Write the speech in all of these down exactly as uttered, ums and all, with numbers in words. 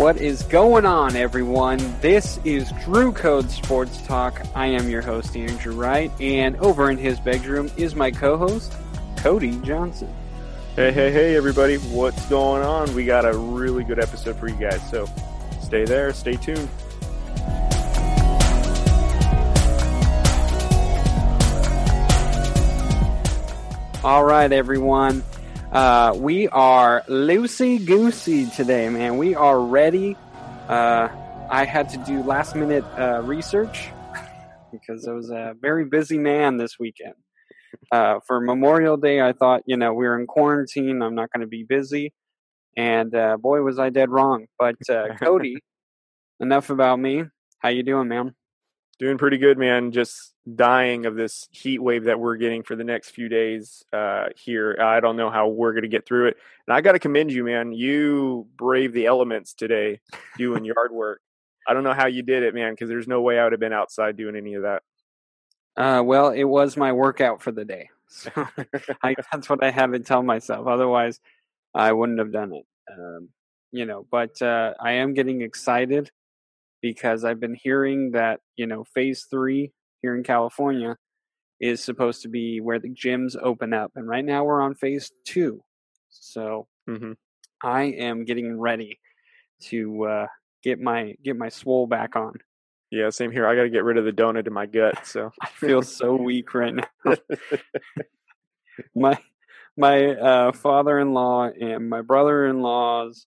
What is going on, everyone? This is Drew Code Sports Talk. I am your host, Andrew Wright, and over in his bedroom is my co-host, Cody Johnson. Hey, hey, hey, everybody. What's going on? We got a really good episode for you guys, so stay there, stay tuned. All right, everyone. Uh, we are loosey-goosey today, man. We are ready. Uh, I had to do last-minute uh, research because I was a very busy man this weekend. Uh, for Memorial Day, I thought, you know, we were in quarantine. I'm not going to be busy. And uh, boy, was I dead wrong. But uh, Cody, enough about me. How you doing, man? Doing pretty good, man. Just dying of this heat wave that we're getting for the next few days uh, here. I don't know how we're going to get through it. And I got to commend you, man. You braved the elements today doing yard work. I don't know how you did it, man, because there's no way I would have been outside doing any of that. Uh, well, it was my workout for the day. So I, that's what I had to tell myself. Otherwise, I wouldn't have done it. Um, you know, but uh, I am getting excited, because I've been hearing that, you know, phase three here in California is supposed to be where the gyms open up. And right now we're on phase two. So mm-hmm. I am getting ready to uh, get my get my swole back on. Yeah, same here. I got to get rid of the donut in my gut. So I feel so weak right now. my my uh, father-in-law and my brother-in-laws,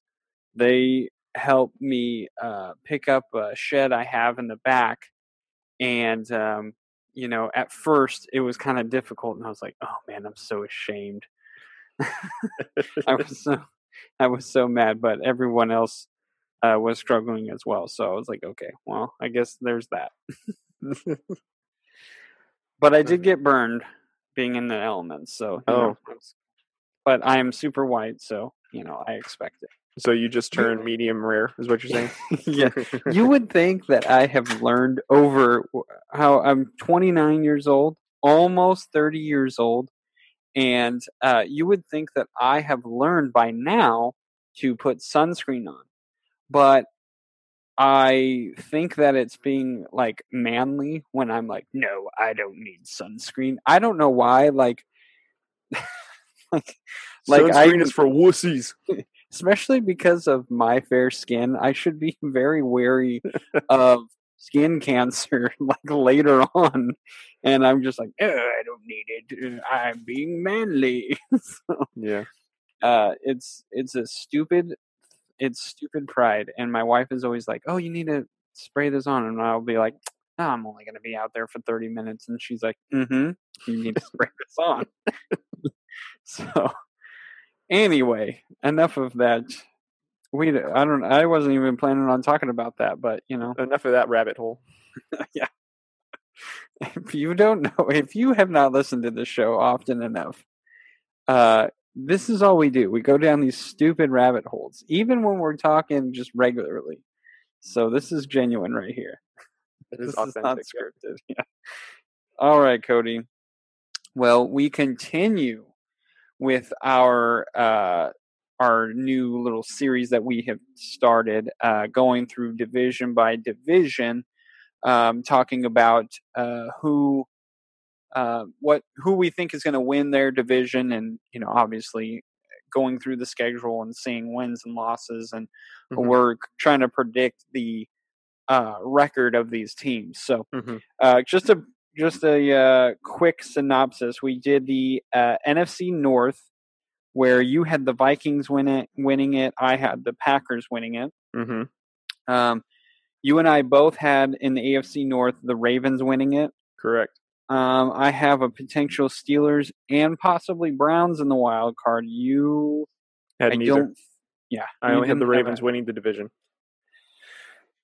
they help me uh pick up a shed I have in the back, and um you know, at first it was kind of difficult, and I was like, oh man, I'm so ashamed. I was so I was so mad, but everyone else uh was struggling as well, so I was like, okay, well, I guess there's that. But I did get burned being in the elements, so oh know, but I am super white, so you know, I expect it. So you just turned medium rare, is what you're saying? Yeah. You would think that I have learned over how I'm twenty-nine years old, almost thirty years old, and uh, you would think that I have learned by now to put sunscreen on. But I think that it's being, like, manly when I'm like, no, I don't need sunscreen. I don't know why, like... like, like sunscreen I, is for wussies. Especially because of my fair skin, I should be very wary of skin cancer, like, later on. And I'm just like, oh, I don't need it. I'm being manly. So, yeah, uh, it's it's a stupid, it's stupid pride. And my wife is always like, oh, you need to spray this on, and I'll be like, no, I'm only going to be out there for thirty minutes. And she's like, mm-hmm, you need to spray this on. So. Anyway, enough of that. We I don't I wasn't even planning on talking about that, but you know, enough of that rabbit hole. Yeah. If you don't know, if you have not listened to this show often enough, uh, this is all we do. We go down these stupid rabbit holes, even when we're talking just regularly. So this is genuine right here. It is this authentic. Is not scripted. Yeah. All right, Cody. Well, we continue with our uh, our new little series that we have started, uh, going through division by division, um, talking about uh, who uh, what who we think is going to win their division, and you know, obviously going through the schedule and seeing wins and losses, and mm-hmm. we're trying to predict the uh, record of these teams. So, mm-hmm. uh, just a Just a uh, quick synopsis. We did the uh, N F C North, where you had the Vikings win it, winning it. I had the Packers winning it. Mm-hmm. Um, you and I both had in the A F C North the Ravens winning it. Correct. Um, I have a potential Steelers and possibly Browns in the wild card. You had I neither. Don't, yeah, I only had the Ravens winning the division.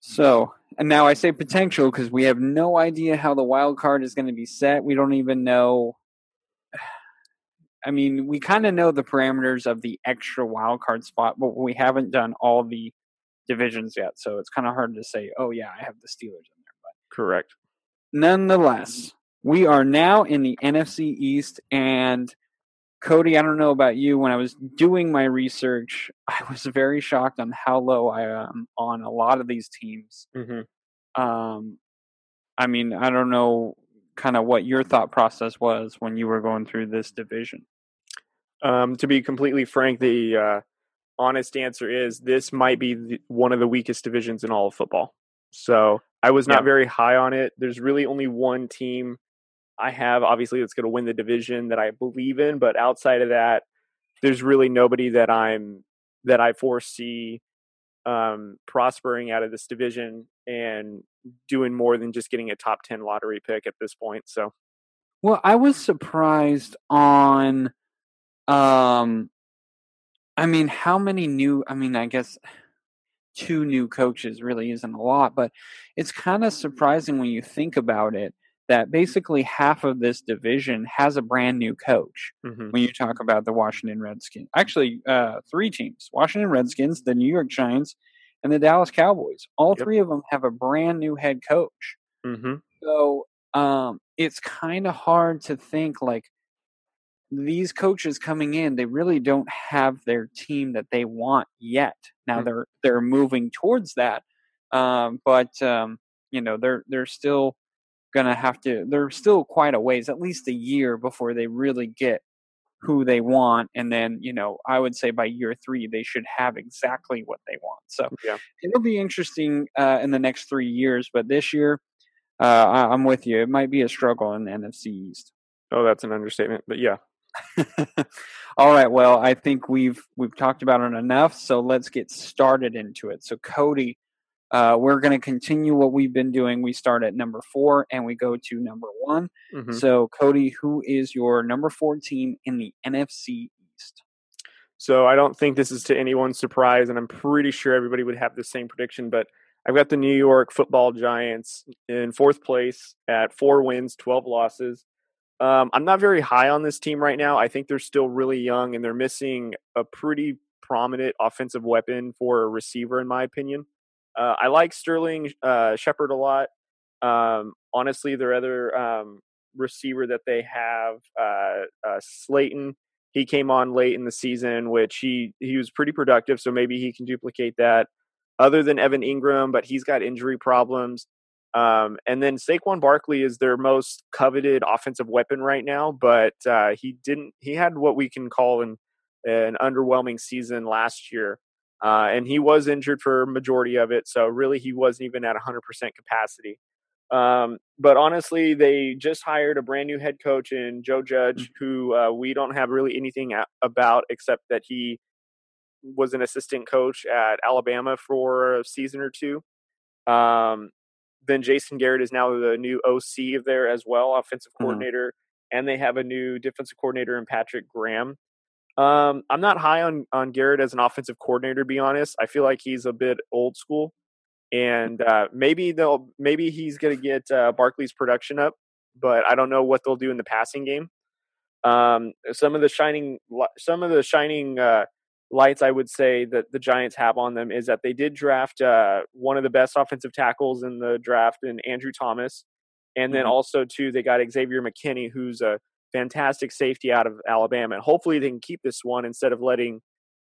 So, and now I say potential because we have no idea how the wild card is going to be set. We don't even know. I mean, we kind of know the parameters of the extra wild card spot, but we haven't done all the divisions yet. So it's kind of hard to say, oh, yeah, I have the Steelers in there. But correct. Nonetheless, we are now in the N F C East, and Cody, I don't know about you. When I was doing my research, I was very shocked on how low I am on a lot of these teams. Mm-hmm. Um, I mean, I don't know kind of what your thought process was when you were going through this division. Um, to be completely frank, the uh, honest answer is this might be the, one of the weakest divisions in all of football. So I was not yeah. very high on it. There's really only one team I have, obviously, that's going to win the division that I believe in. But outside of that, there's really nobody that I'm that I foresee um, prospering out of this division and doing more than just getting a top ten lottery pick at this point. So, well, I was surprised on, um, I mean, how many new? I mean, I guess two new coaches really isn't a lot, but it's kind of surprising when you think about it, that basically half of this division has a brand new coach. Mm-hmm. When you talk about the Washington Redskins, actually uh, three teams, Washington Redskins, the New York Giants, and the Dallas Cowboys, all yep. three of them have a brand new head coach. Mm-hmm. So um, it's kind of hard to think like these coaches coming in, they really don't have their team that they want yet. Now mm-hmm. they're, they're moving towards that. Um, but um, you know, they're, they're still, gonna have to they're still quite a ways, at least a year before they really get who they want. And then, you know, I would say by year three they should have exactly what they want. So yeah. it'll be interesting uh in the next three years, but this year uh I, I'm with you, it might be a struggle in the N F C East. Oh, that's an understatement, but yeah. All right, well, I think we've we've talked about it enough, so let's get started into it. So Cody, Uh, we're going to continue what we've been doing. We start at number four and we go to number one. Mm-hmm. So, Cody, who is your number four team in the N F C East? So, I don't think this is to anyone's surprise, and I'm pretty sure everybody would have the same prediction, but I've got the New York Football Giants in fourth place at four wins, twelve losses. Um, I'm not very high on this team right now. I think they're still really young and they're missing a pretty prominent offensive weapon for a receiver, in my opinion. Uh, I like Sterling uh, Shepard a lot. Um, honestly, their other um, receiver that they have, uh, uh, Slayton, he came on late in the season, which he, he was pretty productive, so maybe he can duplicate that. Other than Evan Ingram, but he's got injury problems. Um, and then Saquon Barkley is their most coveted offensive weapon right now, but uh, he didn't. He had what we can call an, an underwhelming season last year. Uh, and he was injured for majority of it. So really, he wasn't even at one hundred percent capacity. Um, but honestly, they just hired a brand new head coach in Joe Judge, mm-hmm. who uh, we don't have really anything a- about except that he was an assistant coach at Alabama for a season or two. Um, then Jason Garrett is now the new O C of there as well, offensive mm-hmm. coordinator. And they have a new defensive coordinator in Patrick Graham. Um, I'm not high on, on Garrett as an offensive coordinator, to be honest. I feel like he's a bit old school, and uh, maybe they'll maybe he's going to get uh, Barkley's production up, but I don't know what they'll do in the passing game. Um, some of the shining some of the shining uh, lights I would say that the Giants have on them is that they did draft uh, one of the best offensive tackles in the draft in Andrew Thomas, and then mm-hmm. also too they got Xavier McKinney, who's a fantastic safety out of Alabama. And hopefully they can keep this one instead of letting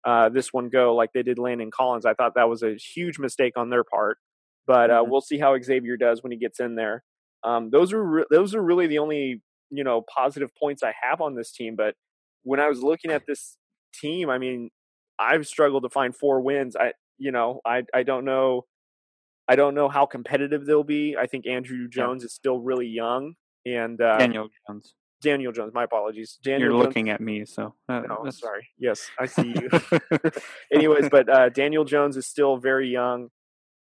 uh, this one go like they did Landon Collins. I thought that was a huge mistake on their part, but uh, mm-hmm. we'll see how Xavier does when he gets in there. Um, those are re- those are really the only, you know, positive points I have on this team. But when I was looking at this team, I mean, I've struggled to find four wins. I you know I I don't know I don't know how competitive they'll be. I think Andrew Jones yeah. is still really young, and uh, Daniel Jones. Daniel Jones, my apologies. Daniel You're Jones. looking at me, so. Uh, no, sorry. Yes, I see you. Anyways, but uh, Daniel Jones is still very young,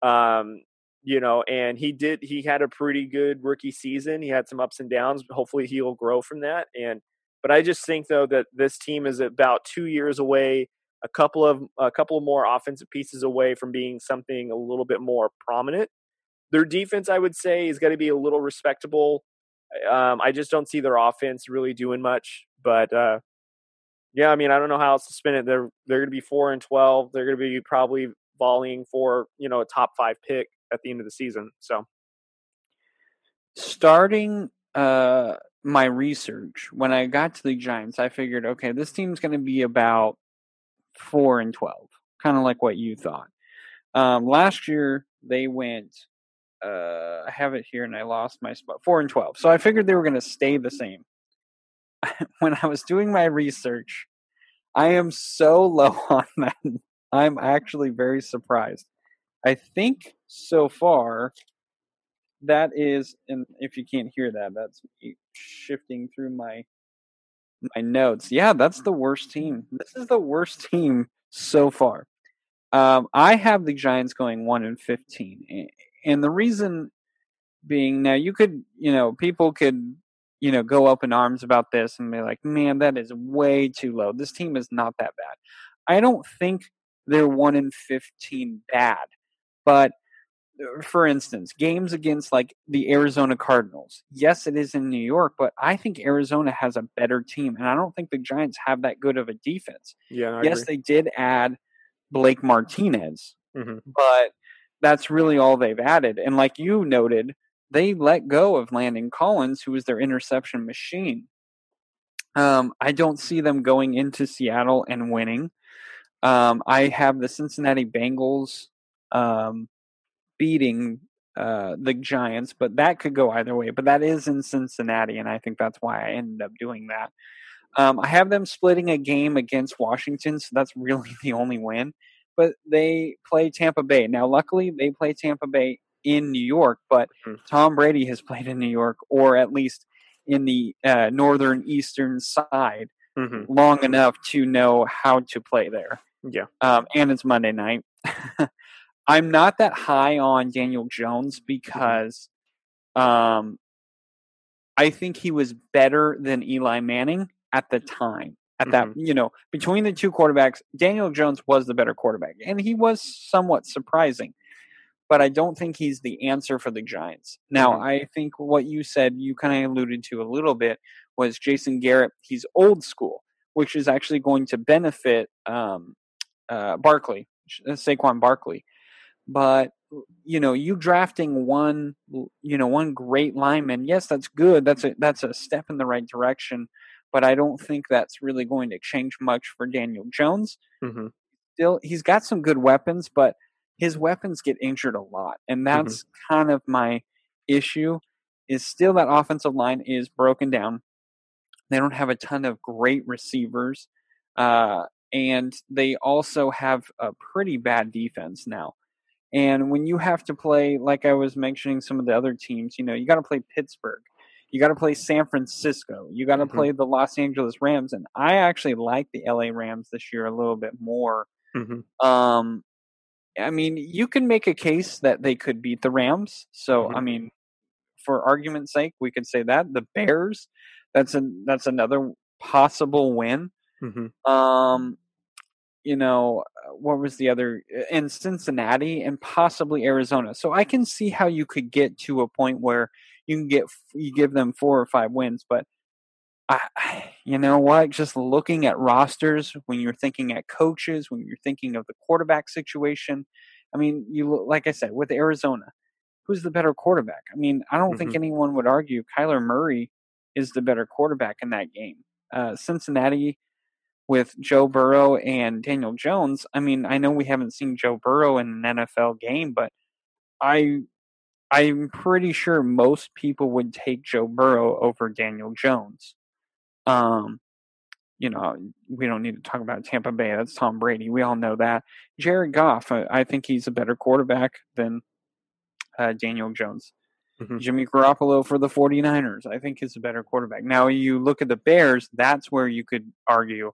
um, you know, and he did, he had a pretty good rookie season. He had some ups and downs, but hopefully he'll grow from that. And, but I just think though, that this team is about two years away, a couple of, a couple of more offensive pieces away from being something a little bit more prominent. Their defense, I would say, is going to be a little respectable. Um, I just don't see their offense really doing much, but uh, yeah, I mean, I don't know how else to spin it. They're they're going to be four and twelve. They're going to be probably volleying for, you know, a top five pick at the end of the season. So starting uh, my research, when I got to the Giants, I figured, okay, this team's going to be about four and twelve, kind of like what you thought. Um, last year, they went, uh, I have it here and I lost my spot, four and twelve. So I figured they were going to stay the same. When I was doing my research, I am so low on that. I'm actually very surprised. I think so far that is, and if you can't hear that, that's me shifting through my my notes. Yeah, that's the worst team. This is the worst team so far. Um, I have the Giants going one and fifteen, and the reason being, now you could, you know, people could, you know, go up in arms about this and be like, man, that is way too low. This team is not that bad. I don't think they're one and fifteen bad. But, for instance, games against, like, the Arizona Cardinals. Yes, it is in New York, but I think Arizona has a better team, and I don't think the Giants have that good of a defense. Yeah, I yes, agree. They did add Blake Martinez, mm-hmm. but that's really all they've added. And like you noted, they let go of Landon Collins, who was their interception machine. Um, I don't see them going into Seattle and winning. Um, I have the Cincinnati Bengals um, beating uh, the Giants, but that could go either way. But that is in Cincinnati, and I think that's why I ended up doing that. Um, I have them splitting a game against Washington, so that's really the only win. But they play Tampa Bay. Now, luckily, they play Tampa Bay in New York, but Tom Brady has played in New York, or at least in the uh, northern eastern side, mm-hmm. long enough to know how to play there. Yeah, um, and it's Monday night. I'm not that high on Daniel Jones because um, I think he was better than Eli Manning at the time. At that, mm-hmm. you know, between the two quarterbacks, Daniel Jones was the better quarterback, and he was somewhat surprising. But I don't think he's the answer for the Giants. Now, I think what you said, you kind of alluded to a little bit, was Jason Garrett. He's old school, which is actually going to benefit um, uh, Barkley, Saquon Barkley. But, you know, you drafting one, you know, one great lineman, yes, that's good. That's a, that's a step in the right direction. But I don't think that's really going to change much for Daniel Jones. Mm-hmm. Still, he's got some good weapons, but his weapons get injured a lot, and that's mm-hmm. kind of my issue, is still that offensive line is broken down. They don't have a ton of great receivers, uh, and they also have a pretty bad defense now. And when you have to play, like I was mentioning some of the other teams, you know, you got to play Pittsburgh. You got to play San Francisco. You got to mm-hmm. play the Los Angeles Rams, and I actually like the L A Rams this year a little bit more. Mm-hmm. Um I mean, you can make a case that they could beat the Rams. So, mm-hmm. I mean, for argument's sake, we could say that. The Bears, that's a, that's another possible win. Mm-hmm. Um, you know, what was the other? And Cincinnati and possibly Arizona. So I can see how you could get to a point where you can get, you give them four or five wins. But, I, you know what, just looking at rosters, when you're thinking at coaches, when you're thinking of the quarterback situation, I mean, you like I said, with Arizona, who's the better quarterback? I mean, I don't mm-hmm. think anyone would argue Kyler Murray is the better quarterback in that game. Uh, Cincinnati with Joe Burrow and Daniel Jones, I mean, I know we haven't seen Joe Burrow in an N F L game, but I, I'm pretty sure most people would take Joe Burrow over Daniel Jones. Um, you know, we don't need to talk about Tampa Bay. That's Tom Brady. We all know that. Jared Goff, I, I think he's a better quarterback than uh, Daniel Jones. Mm-hmm. Jimmy Garoppolo for the 49ers, I think is a better quarterback. Now, you look at the Bears, that's where you could argue,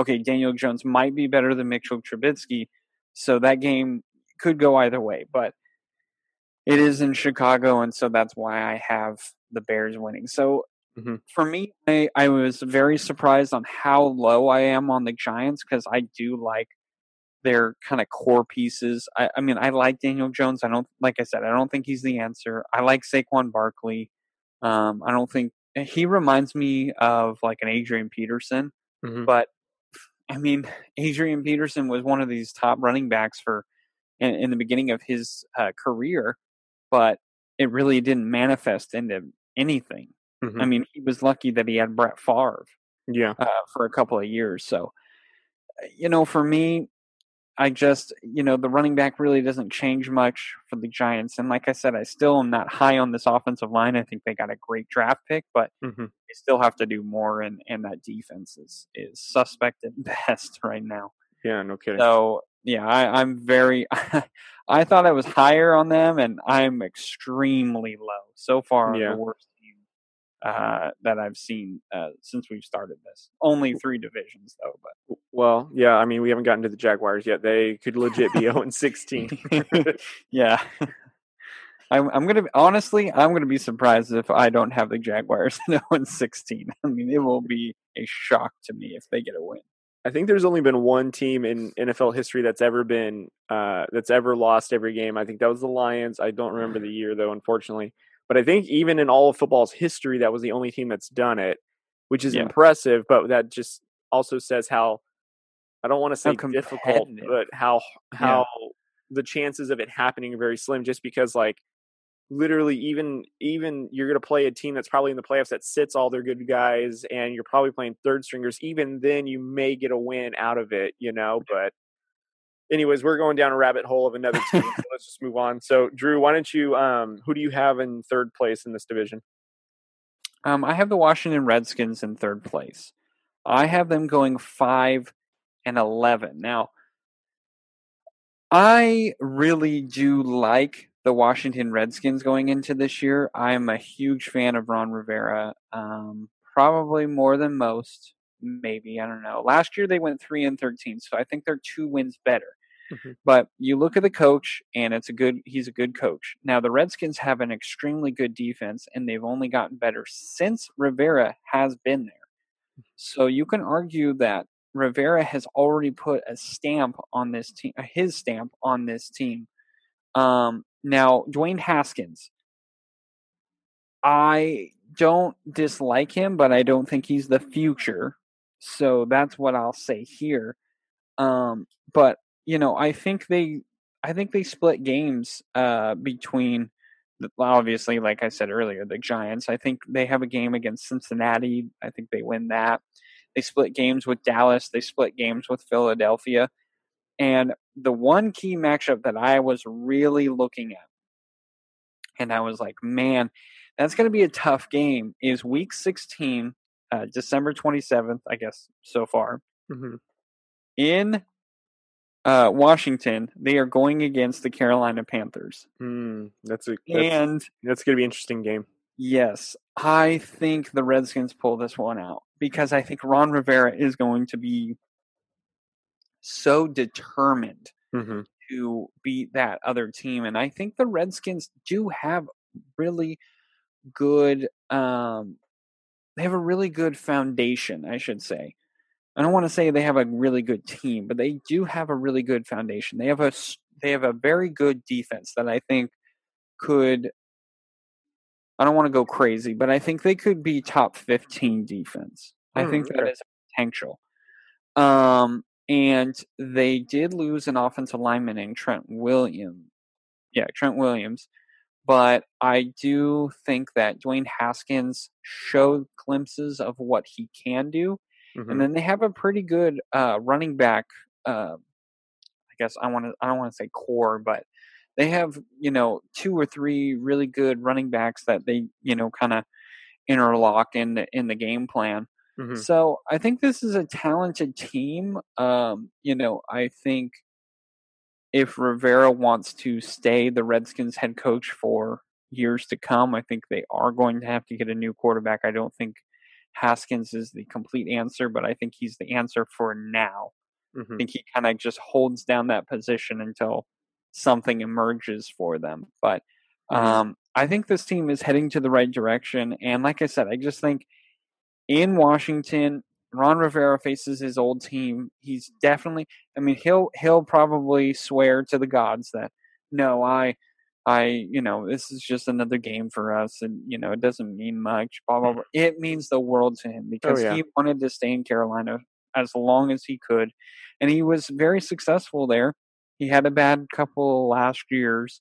okay, Daniel Jones might be better than Mitchell Trubisky, so that game could go either way. But it is in Chicago, and so that's why I have the Bears winning. So, mm-hmm. for me, I, I was very surprised on how low I am on the Giants because I do like their kind of core pieces. I, I mean, I like Daniel Jones. I don't, like I said, I don't think he's the answer. I like Saquon Barkley. Um, I don't think he reminds me of like an Adrian Peterson, mm-hmm. but I mean, Adrian Peterson was one of these top running backs for in, in the beginning of his uh, career, but it really didn't manifest into anything. Mm-hmm. I mean, he was lucky that he had Brett Favre yeah. uh, for a couple of years. So, you know, for me, I just, you know, the running back really doesn't change much for the Giants. And like I said, I still am not high on this offensive line. I think they got a great draft pick, but mm-hmm. they still have to do more. And, and that defense is, is suspect at best right now. Yeah, no kidding. So, yeah, I, I'm very – I thought I was higher on them, and I'm extremely low. So far, yeah. the worst team uh, that I've seen uh, since we've started this. Only three divisions, though. But Well, yeah, I mean, we haven't gotten to the Jaguars yet. They could legit be oh and sixteen. Yeah. I'm, I'm going to – honestly, I'm going to be surprised if I don't have the Jaguars at oh and sixteen. I mean, it will be a shock to me if they get a win. I think there's only been one team in N F L history that's ever been uh, that's ever lost every game. I think that was the Lions. I don't remember the year, though, unfortunately. But I think even in all of football's history, that was the only team that's done it, which is yeah. impressive. But that just also says how, I don't want to say difficult, but how how yeah. the chances of it happening are very slim. Just because, like, literally, even even you're going to play a team that's probably in the playoffs that sits all their good guys, and you're probably playing third stringers. Even then, you may get a win out of it, you know. But anyways, we're going down a rabbit hole of another team. So let's just move on. So, Drew, why don't you um, – who do you have in third place in this division? Um, I have the Washington Redskins in third place. I have them going five and eleven. Now, I really do like – the Washington Redskins going into this year. I'm a huge fan of Ron Rivera, um, probably more than most, maybe. I don't know. Last year they went three and thirteen, so I think they're two wins better. Mm-hmm. But you look at the coach, and it's a good. he's a good coach. Now, the Redskins have an extremely good defense, and they've only gotten better since Rivera has been there. So you can argue that Rivera has already put a stamp on this team, his stamp on this team. Um, Now, Dwayne Haskins, I don't dislike him, but I don't think he's the future. So that's what I'll say here. Um, but, you know, I think they I think they split games uh, between, the, obviously, like I said earlier, the Giants. I think they have a game against Cincinnati. I think they win that. They split games with Dallas. They split games with Philadelphia. And the one key matchup that I was really looking at, and I was like, man, that's going to be a tough game, is week sixteen, uh, December twenty-seventh, I guess, so far. Mm-hmm. In uh, Washington, they are going against the Carolina Panthers. Mm, that's a, that's, and that's going to be an interesting game. Yes, I think the Redskins pull this one out, because I think Ron Rivera is going to be so determined mm-hmm. to beat that other team. And I think the Redskins do have really good, um, they have a really good foundation, I should say. I don't want to say they have a really good team, but they do have a really good foundation. They have a, they have a very good defense that I think could, I don't want to go crazy, but I think they could be top fifteen defense. Mm-hmm. I think that is a potential. Um, And they did lose an offensive lineman in Trent Williams. Yeah, Trent Williams. But I do think that Dwayne Haskins showed glimpses of what he can do. Mm-hmm. And then they have a pretty good uh, running back. Uh, I guess I want to. I don't want to say core, but they have, you know, two or three really good running backs that they, you know, kind of interlock in the, in the game plan. Mm-hmm. So I think this is a talented team. Um, you know, I think if Rivera wants to stay the Redskins head coach for years to come, I think they are going to have to get a new quarterback. I don't think Haskins is the complete answer, but I think he's the answer for now. Mm-hmm. I think he kind of just holds down that position until something emerges for them. But um, mm-hmm. I think this team is heading to the right direction. And like I said, I just think in Washington, Ron Rivera faces his old team. He's definitely, I mean, he'll he'll probably swear to the gods that, no, I, I, you know, this is just another game for us, and, you know, it doesn't mean much, blah, blah, blah. It means the world to him, because oh, yeah. he wanted to stay in Carolina as long as he could, and he was very successful there. He had a bad couple last years,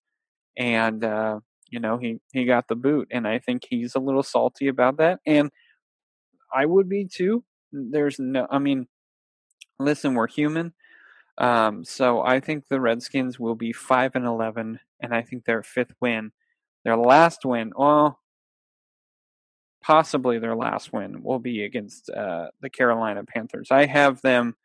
and, uh, you know, he, he got the boot. And I think he's a little salty about that. And I would be too. There's no, I mean, listen, we're human. Um, so I think the Redskins will be five and eleven, and I think their fifth win, their last win, well, possibly their last win will be against uh, the Carolina Panthers. I have them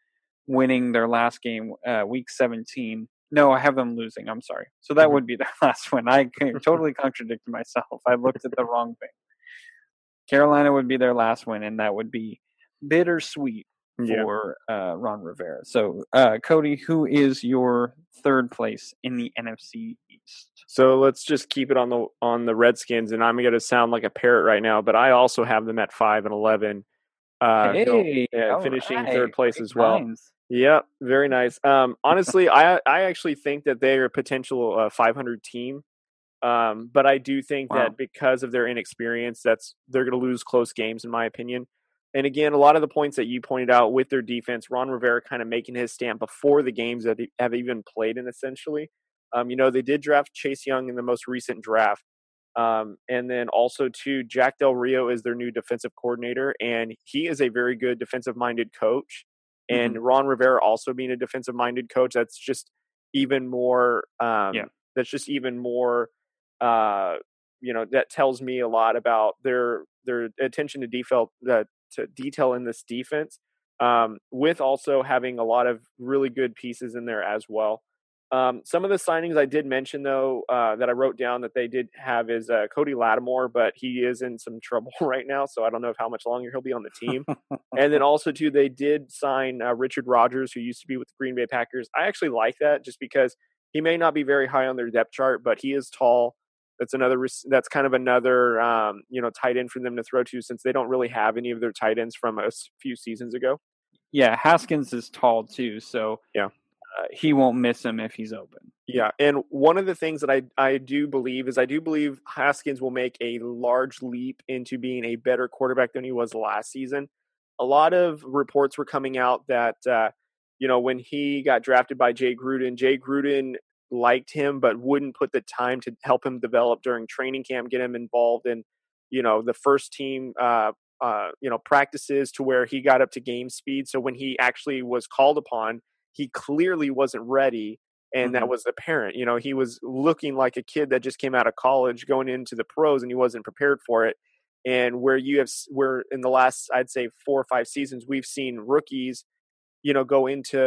winning their last game, uh, week seventeen. No, I have them losing. I'm sorry. So that mm-hmm. would be their last win. I totally contradicted myself. I looked at the wrong thing. Carolina would be their last win, and that would be bittersweet for yeah. uh, Ron Rivera. So, uh, Cody, who is your third place in the N F C East? So let's just keep it on the on the Redskins, and I'm going to sound like a parrot right now, but I also have them at five and eleven, uh, hey, so, uh finishing right. third place Great as well. Times. Yep, very nice. Um, honestly, I I actually think that they are a potential uh, five hundred team. Um, but I do think wow. that because of their inexperience, that's they're going to lose close games, in my opinion. And again, a lot of the points that you pointed out with their defense, Ron Rivera kind of making his stamp before the games that they have even played in, essentially. Um, you know, they did draft Chase Young in the most recent draft. Um, and then also, too, Jack Del Rio is their new defensive coordinator, and he is a very good defensive-minded coach. And mm-hmm. Ron Rivera also being a defensive-minded coach, that's just even more um, – yeah. that's just even more – Uh, you know, that tells me a lot about their their attention to detail uh, to detail in this defense, um, with also having a lot of really good pieces in there as well. Um, some of the signings I did mention, though, uh, that I wrote down that they did have is uh, Cody Lattimore, but he is in some trouble right now, so I don't know how much longer he'll be on the team. And then also, too, they did sign uh, Richard Rodgers, who used to be with the Green Bay Packers. I actually like that just because he may not be very high on their depth chart, but he is tall. That's another. That's kind of another, um, you know, tight end for them to throw to, since they don't really have any of their tight ends from a few seasons ago. Yeah, Haskins is tall too, so yeah, uh, he won't miss him if he's open. Yeah, and one of the things that I I do believe is I do believe Haskins will make a large leap into being a better quarterback than he was last season. A lot of reports were coming out that uh, you know, when he got drafted by Jay Gruden, Jay Gruden. liked him but wouldn't put the time to help him develop during training camp, get him involved in, you know, the first team uh uh you know practices, to where he got up to game speed. So when he actually was called upon, he clearly wasn't ready, and mm-hmm. that was apparent. You know, he was looking like a kid that just came out of college going into the pros, and he wasn't prepared for it. And where you have where in the last, I'd say, four or five seasons, we've seen rookies, you know, go into,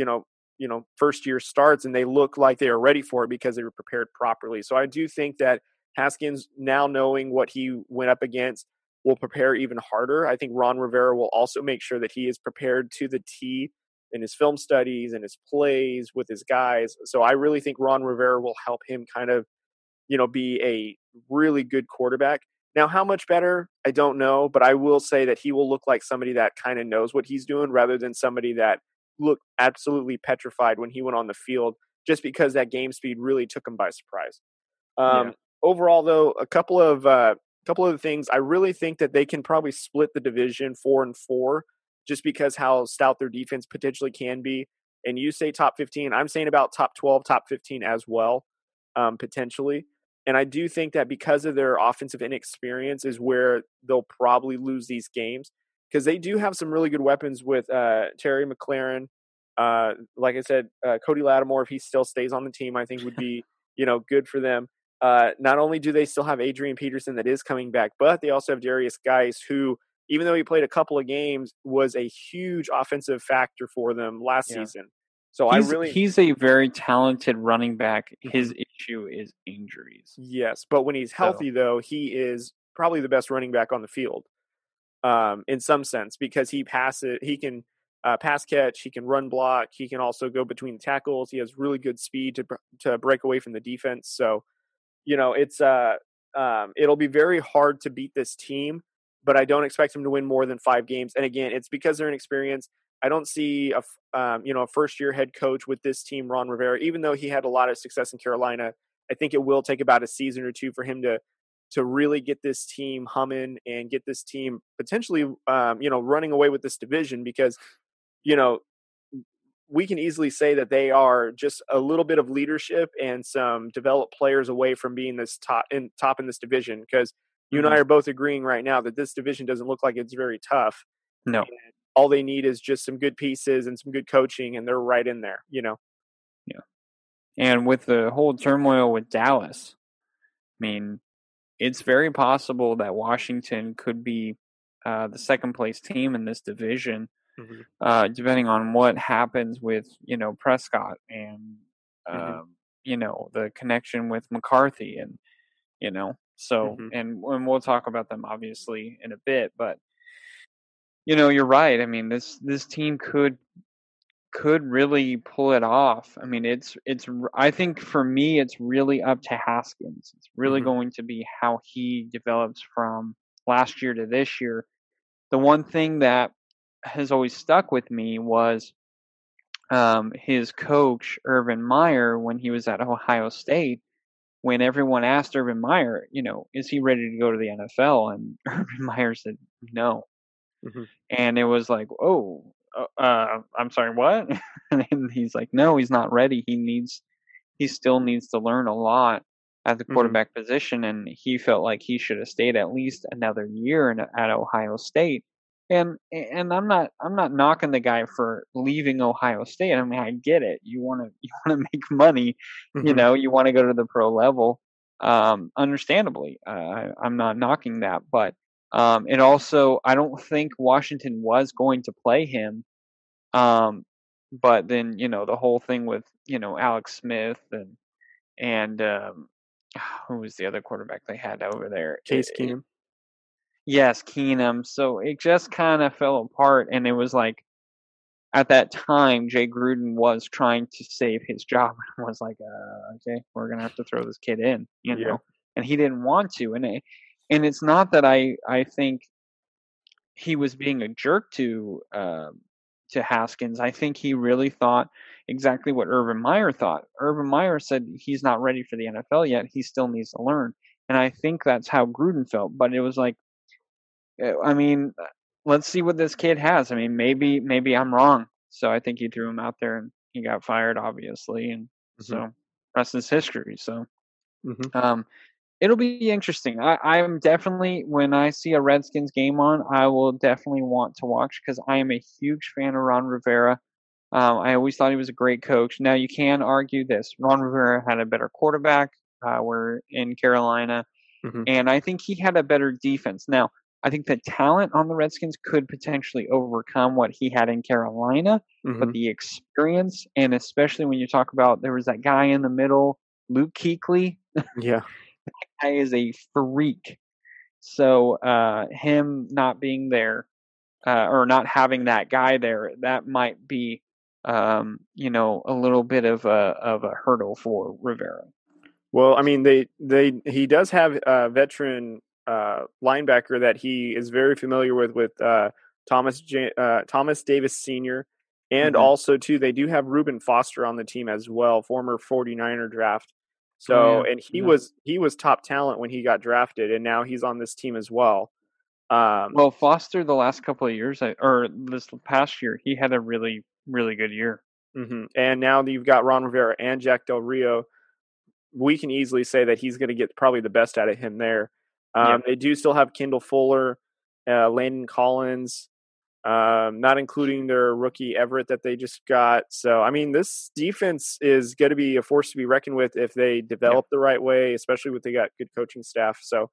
you know, you know, first year starts, and they look like they are ready for it because they were prepared properly. So I do think that Haskins, now knowing what he went up against, will prepare even harder. I think Ron Rivera will also make sure that he is prepared to the T in his film studies and his plays with his guys. So I really think Ron Rivera will help him kind of, you know, be a really good quarterback. Now, how much better? I don't know, but I will say that he will look like somebody that kind of knows what he's doing, rather than somebody that looked absolutely petrified when he went on the field, just because that game speed really took him by surprise. Um, yeah. Overall, though, a couple of uh, couple of things. I really think that they can probably split the division four and four, just because how stout their defense potentially can be. And you say top fifteen, I'm saying about top twelve, top fifteen as well, um, potentially. And I do think that because of their offensive inexperience is where they'll probably lose these games. Because they do have some really good weapons with uh, Terry McLaurin. Uh, like I said, uh, Cody Lattimore, if he still stays on the team, I think would be, you know, good for them. Uh, not only do they still have Adrian Peterson that is coming back, but they also have Darius Geis, who, even though he played a couple of games, was a huge offensive factor for them last yeah. season. So he's, I really he's a very talented running back. His issue is injuries. Yes, but when he's healthy, so. though, he is probably the best running back on the field. Um, in some sense, because he passes, he can uh, pass catch, he can run block, he can also go between tackles. He has really good speed to to break away from the defense. So, you know, it's uh, um, it'll be very hard to beat this team, but I don't expect them to win more than five games. And again, it's because they're inexperienced. I don't see a um, you know a first year head coach with this team, Ron Rivera. Even though he had a lot of success in Carolina, I think it will take about a season or two for him to. to really get this team humming and get this team potentially, um, you know, running away with this division, because, you know, we can easily say that they are just a little bit of leadership and some developed players away from being this top in, top in this division, because you mm-hmm. and I are both agreeing right now that this division doesn't look like it's very tough. No. And all they need is just some good pieces and some good coaching, and they're right in there, you know? Yeah. And with the whole turmoil with Dallas, I mean, it's very possible that Washington could be uh, the second-place team in this division. Mm-hmm. Uh, depending on what happens with, you know, Prescott and, um, mm-hmm. you know, the connection with McCarthy and, you know, so, mm-hmm. and, and we'll talk about them obviously in a bit, but, you know, you're right. I mean, this, this team could, could really pull it off. I mean, it's, it's, I think for me, it's really up to Haskins. It's really mm-hmm. going to be how he develops from last year to this year. The one thing that has always stuck with me was um, his coach, Urban Meyer, when he was at Ohio State, when everyone asked Urban Meyer, you know, is he ready to go to the N F L? And Urban Meyer said, no. Mm-hmm. And it was like, oh, uh, I'm sorry, what? And he's like, no, he's not ready. He needs, he still needs to learn a lot at the quarterback mm-hmm. position. And he felt like he should have stayed at least another year in, at Ohio State. And and I'm not I'm not knocking the guy for leaving Ohio State. I mean, I get it. You want to you want to make money, mm-hmm. you know. You want to go to the pro level. Um, understandably, uh, I, I'm not knocking that. But um, it also I don't think Washington was going to play him. Um, but then you know the whole thing with you know Alex Smith and and um, who was the other quarterback they had over there? Case Keenum. Yes, Keenum. So it just kind of fell apart, and it was like, at that time, Jay Gruden was trying to save his job, and was like, uh, "Okay, we're gonna have to throw this kid in," you know. Yeah. And he didn't want to, and it, and it's not that I, I think he was being a jerk to uh, to Haskins. I think he really thought exactly what Urban Meyer thought. Urban Meyer said he's not ready for the N F L yet; he still needs to learn, and I think that's how Gruden felt. But it was like, I mean, let's see what this kid has. I mean, maybe maybe I'm wrong. So I think he threw him out there and he got fired, obviously. And mm-hmm. so rest is history. So mm-hmm. um, it'll be interesting. I, I'm definitely, when I see a Redskins game on, I will definitely want to watch because I am a huge fan of Ron Rivera. Um, I always thought he was a great coach. Now, you can argue this. Ron Rivera had a better quarterback. Uh, we're in Carolina. Mm-hmm. And I think he had a better defense. Now, I think the talent on the Redskins could potentially overcome what he had in Carolina, mm-hmm. but the experience, and especially when you talk about there was that guy in the middle, Luke Kuechly. Yeah. That guy is a freak. So uh, him not being there uh, or not having that guy there, that might be, um, you know, a little bit of a, of a hurdle for Rivera. Well, I mean, they, they, he does have a veteran Uh, linebacker that he is very familiar with, with uh, Thomas J- uh, Thomas Davis Senior And mm-hmm. also, too, they do have Reuben Foster on the team as well, former 49er draft. So, oh, yeah. and he yeah. was he was top talent when he got drafted, and now he's on this team as well. Um, well, Foster, the last couple of years, or this past year, he had a really, really good year. Mm-hmm. And now that you've got Ron Rivera and Jack Del Rio, we can easily say that he's going to get probably the best out of him there. Um, yep. They do still have Kendall Fuller, uh, Landon Collins, um, not including their rookie Everett that they just got. So, I mean, this defense is going to be a force to be reckoned with if they develop yep. the right way, especially with they got good coaching staff. So,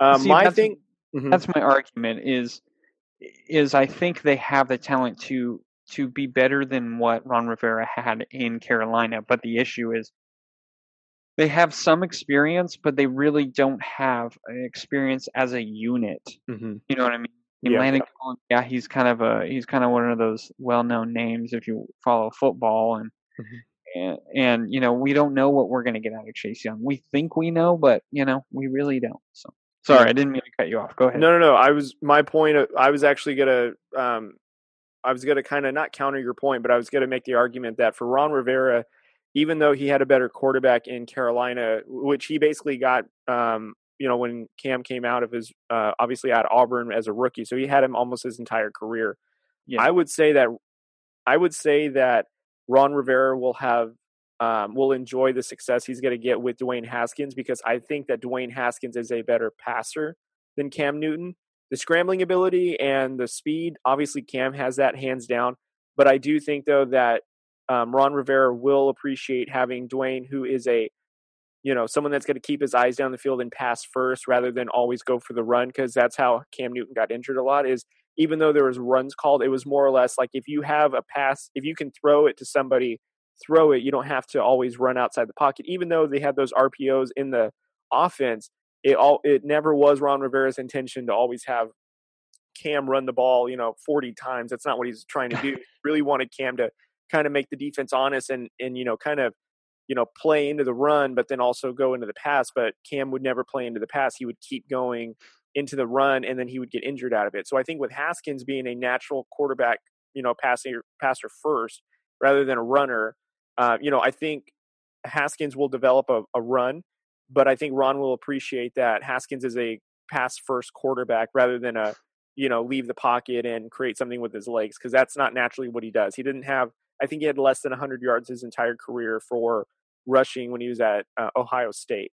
um, See, my that's, thing mm-hmm. that's my argument is is I think they have the talent to to be better than what Ron Rivera had in Carolina, but the issue is, they have some experience, but they really don't have experience as a unit. Mm-hmm. You know what I mean? Yeah, Landon yeah. Collins, yeah, he's kind of a he's kind of one of those well-known names if you follow football, and mm-hmm. and, and you know we don't know what we're going to get out of Chase Young. We think we know, but you know we really don't. So sorry, I didn't mean to cut you off. Go ahead. No, no, no. I was my point. Of, I was actually gonna um, I was gonna kind of not counter your point, but I was gonna make the argument that for Ron Rivera, even though he had a better quarterback in Carolina, which he basically got, um, you know, when Cam came out of his, uh, obviously out of Auburn as a rookie. So he had him almost his entire career. Yeah. I would say that, I would say that Ron Rivera will have um, will enjoy the success he's going to get with Dwayne Haskins, because I think that Dwayne Haskins is a better passer than Cam Newton. The scrambling ability and the speed, obviously Cam has that hands down. But I do think, though, that um, Ron Rivera will appreciate having Dwayne, who is a, you know, someone that's going to keep his eyes down the field and pass first rather than always go for the run, because that's how Cam Newton got injured a lot. Is even though there was runs called, it was more or less like if you have a pass, if you can throw it to somebody, throw it. You don't have to always run outside the pocket. Even though they had those R P Os in the offense, it all it never was Ron Rivera's intention to always have Cam run the ball, you know, forty times. That's not what he's trying to do. He really wanted Cam to kind of make the defense honest and, and, you know, kind of, you know, play into the run, but then also go into the pass. But Cam would never play into the pass. He would keep going into the run, and then he would get injured out of it. So I think with Haskins being a natural quarterback, you know, passing passer first rather than a runner, uh, you know, I think Haskins will develop a, a run, but I think Ron will appreciate that Haskins is a pass first quarterback rather than a, you know, leave the pocket and create something with his legs, because that's not naturally what he does. He didn't have, I think he had less than one hundred yards his entire career for rushing when he was at uh, Ohio State.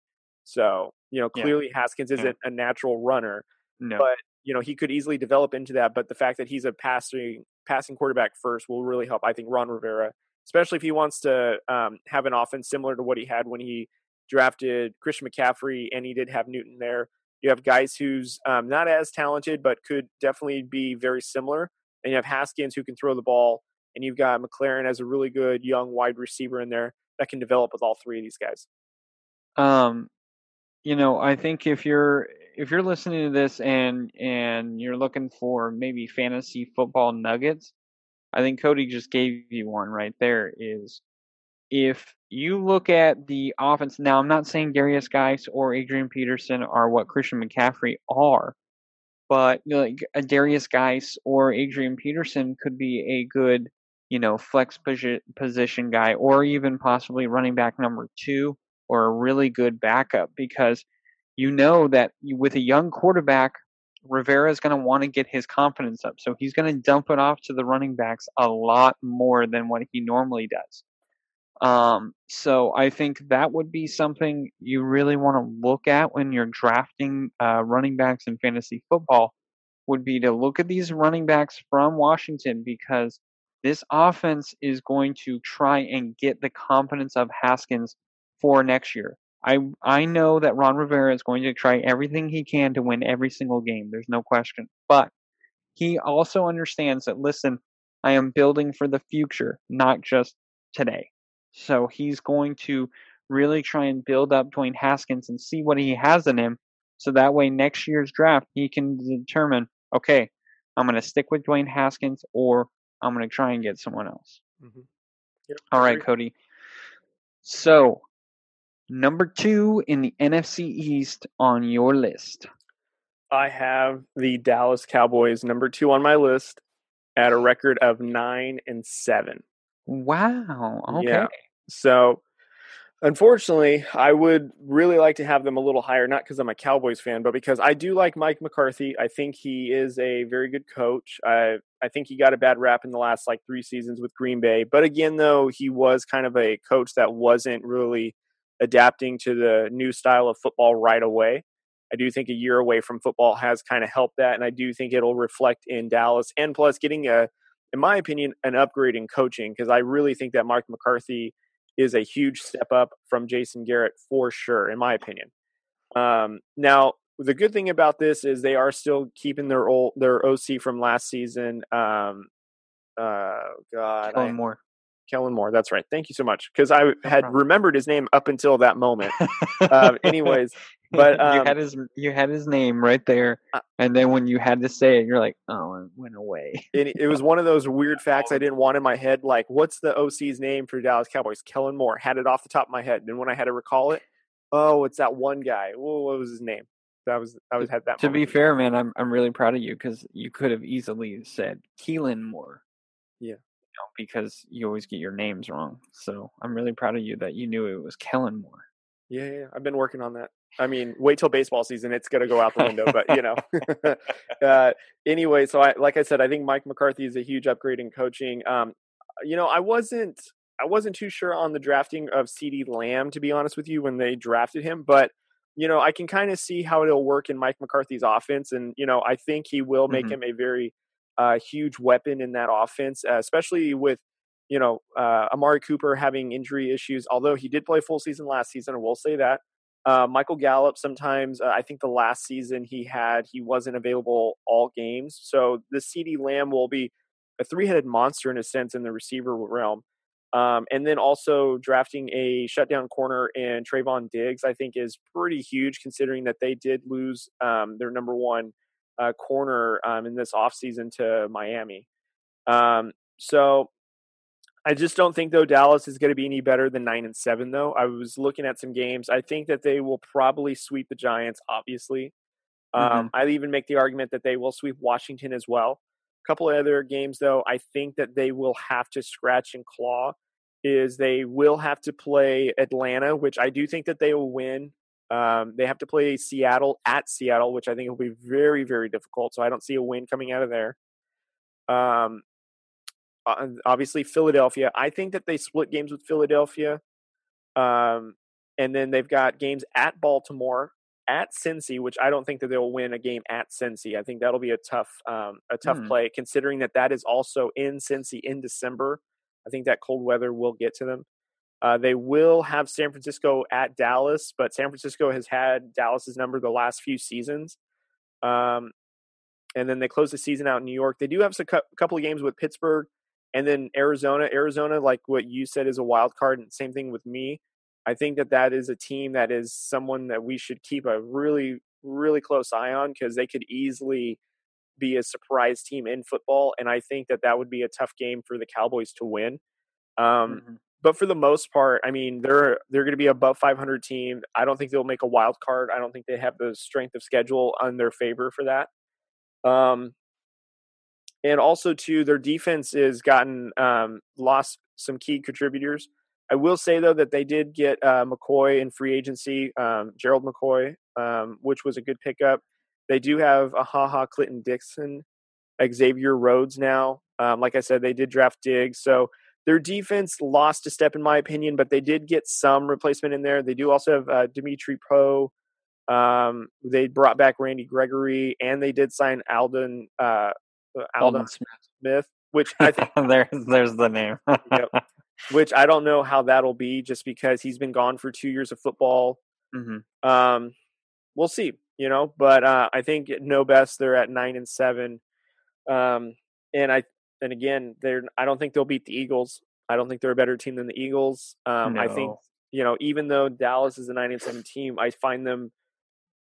So, you know, clearly yeah. Haskins isn't yeah. a natural runner, no. but, you know, he could easily develop into that. But the fact that he's a passing passing quarterback first will really help, I think, Ron Rivera, especially if he wants to um, have an offense similar to what he had when he drafted Christian McCaffrey, and he did have Newton there. You have Geis, who's um, not as talented, but could definitely be very similar. And you have Haskins, who can throw the ball. And you've got McLaren as a really good young wide receiver in there that can develop with all three of these guys. Um, you know, I think if you're if you're listening to this and and you're looking for maybe fantasy football nuggets, I think Cody just gave you one right there. Is if you look at the offense now, I'm not saying Darius Geis or Adrian Peterson are what Christian McCaffrey are, but like a Darius Geis or Adrian Peterson could be a good, you know, flex position guy, or even possibly running back number two, or a really good backup, because you know that with a young quarterback, Rivera is going to want to get his confidence up. So he's going to dump it off to the running backs a lot more than what he normally does. Um, so I think that would be something you really want to look at when you're drafting uh, running backs in fantasy football, would be to look at these running backs from Washington, because this offense is going to try and get the confidence of Haskins for next year. I I know that Ron Rivera is going to try everything he can to win every single game. There's no question. But he also understands that, listen, I am building for the future, not just today. So he's going to really try and build up Dwayne Haskins and see what he has in him. So that way next year's draft, he can determine, okay, I'm going to stick with Dwayne Haskins, or I'm going to try and get someone else. Mm-hmm. Yep. All right, Cody. So number two in the N F C East on your list. I have the Dallas Cowboys number two on my list at a record of nine and seven. Wow. Okay. Yeah. So unfortunately, I would really like to have them a little higher, not because I'm a Cowboys fan, but because I do like Mike McCarthy. I think he is a very good coach. I I think he got a bad rap in the last like three seasons with Green Bay. But again, though, he was kind of a coach that wasn't really adapting to the new style of football right away. I do think a year away from football has kind of helped that. And I do think it'll reflect in Dallas. And plus getting a in my opinion, an upgrade in coaching, because I really think that Mike McCarthy is a huge step up from Jason Garrett for sure, in my opinion. Um, now, the good thing about this is they are still keeping their old their O C from last season. Um, uh, God, Kellen I, Moore. Kellen Moore, that's right. Thank you so much, because I had no remembered his name up until that moment. um, anyways, but um, you had his you had his name right there, and then when you had to say it, you're like, oh, it went away. it, it was one of those weird facts I didn't want in my head. Like, what's the O C's name for Dallas Cowboys? Kellen Moore. Had it off the top of my head. Then when I had to recall it, oh, it's that one guy. Whoa, what was his name? That was I was had that. To moment. Be fair, man, I'm I'm really proud of you, because you could have easily said Keelan Moore. Yeah. Because you always get your names wrong. So I'm really proud of you that you knew it was Kellen Moore. Yeah, yeah, I've been working on that. I mean, wait till baseball season. It's going to go out the window, but you know. uh, anyway, so I, like I said, I think Mike McCarthy is a huge upgrade in coaching. Um, you know, I wasn't I wasn't too sure on the drafting of CeeDee Lamb, to be honest with you, when they drafted him. But, you know, I can kind of see how it'll work in Mike McCarthy's offense. And, you know, I think he will make mm-hmm. him a very uh, huge weapon in that offense, uh, especially with, you know, uh, Amari Cooper having injury issues, although he did play full season last season, I will say that. Uh, Michael Gallup, sometimes uh, I think the last season he had, he wasn't available all games. So the CeeDee Lamb will be a three-headed monster in a sense in the receiver realm. Um, and then also drafting a shutdown corner in Trayvon Diggs, I think, is pretty huge considering that they did lose um, their number one uh, corner um, in this offseason to Miami. Um, so I just don't think, though, Dallas is going to be any better than nine and seven, though. I was looking at some games. I think that they will probably sweep the Giants, obviously. Um, mm-hmm. I'd even make the argument that they will sweep Washington as well. A couple of other games, though, I think that they will have to scratch and claw. Is they will have to play Atlanta, which I do think that they will win. Um, they have to play Seattle at Seattle, which I think will be very, very difficult. So I don't see a win coming out of there. Um, Uh, obviously Philadelphia. I think that they split games with Philadelphia. Um, and then they've got games at Baltimore, at Cincy, which I don't think that they'll win a game at Cincy. I think that'll be a tough, um, a tough mm. play considering that that is also in Cincy in December. I think that cold weather will get to them. Uh, they will have San Francisco at Dallas, but San Francisco has had Dallas's number the last few seasons. Um, and then they close the season out in New York. They do have a couple of games with Pittsburgh. And then Arizona, Arizona, like what you said, is a wild card, and same thing with me. I think that that is a team that is someone that we should keep a really, really close eye on because they could easily be a surprise team in football, and I think that that would be a tough game for the Cowboys to win. Um, mm-hmm. But for the most part, I mean, they're they're going to be above five hundred team. I don't think they'll make a wild card. I don't think they have the strength of schedule on their favor for that. Um, And also, too, their defense has gotten um, lost some key contributors. I will say, though, that they did get uh, McCoy in free agency, um, Gerald McCoy, um, which was a good pickup. They do have Ahaha Clinton Dixon, Xavier Rhodes now. Um, like I said, they did draft Diggs. So their defense lost a step, in my opinion, but they did get some replacement in there. They do also have uh, Dimitri Poe. Um, they brought back Randy Gregory, and they did sign Alden uh Aldon Smith. Smith, which I think there's there's the name. Yep. Which I don't know how that'll be, just because he's been gone for two years of football. Mm-hmm. Um, we'll see, you know. But uh, I think no best. They're at nine and seven, um, and I and again, they're. I don't think they'll beat the Eagles. I don't think they're a better team than the Eagles. Um, no. I think you know, even though Dallas is a nine and seven team, I find them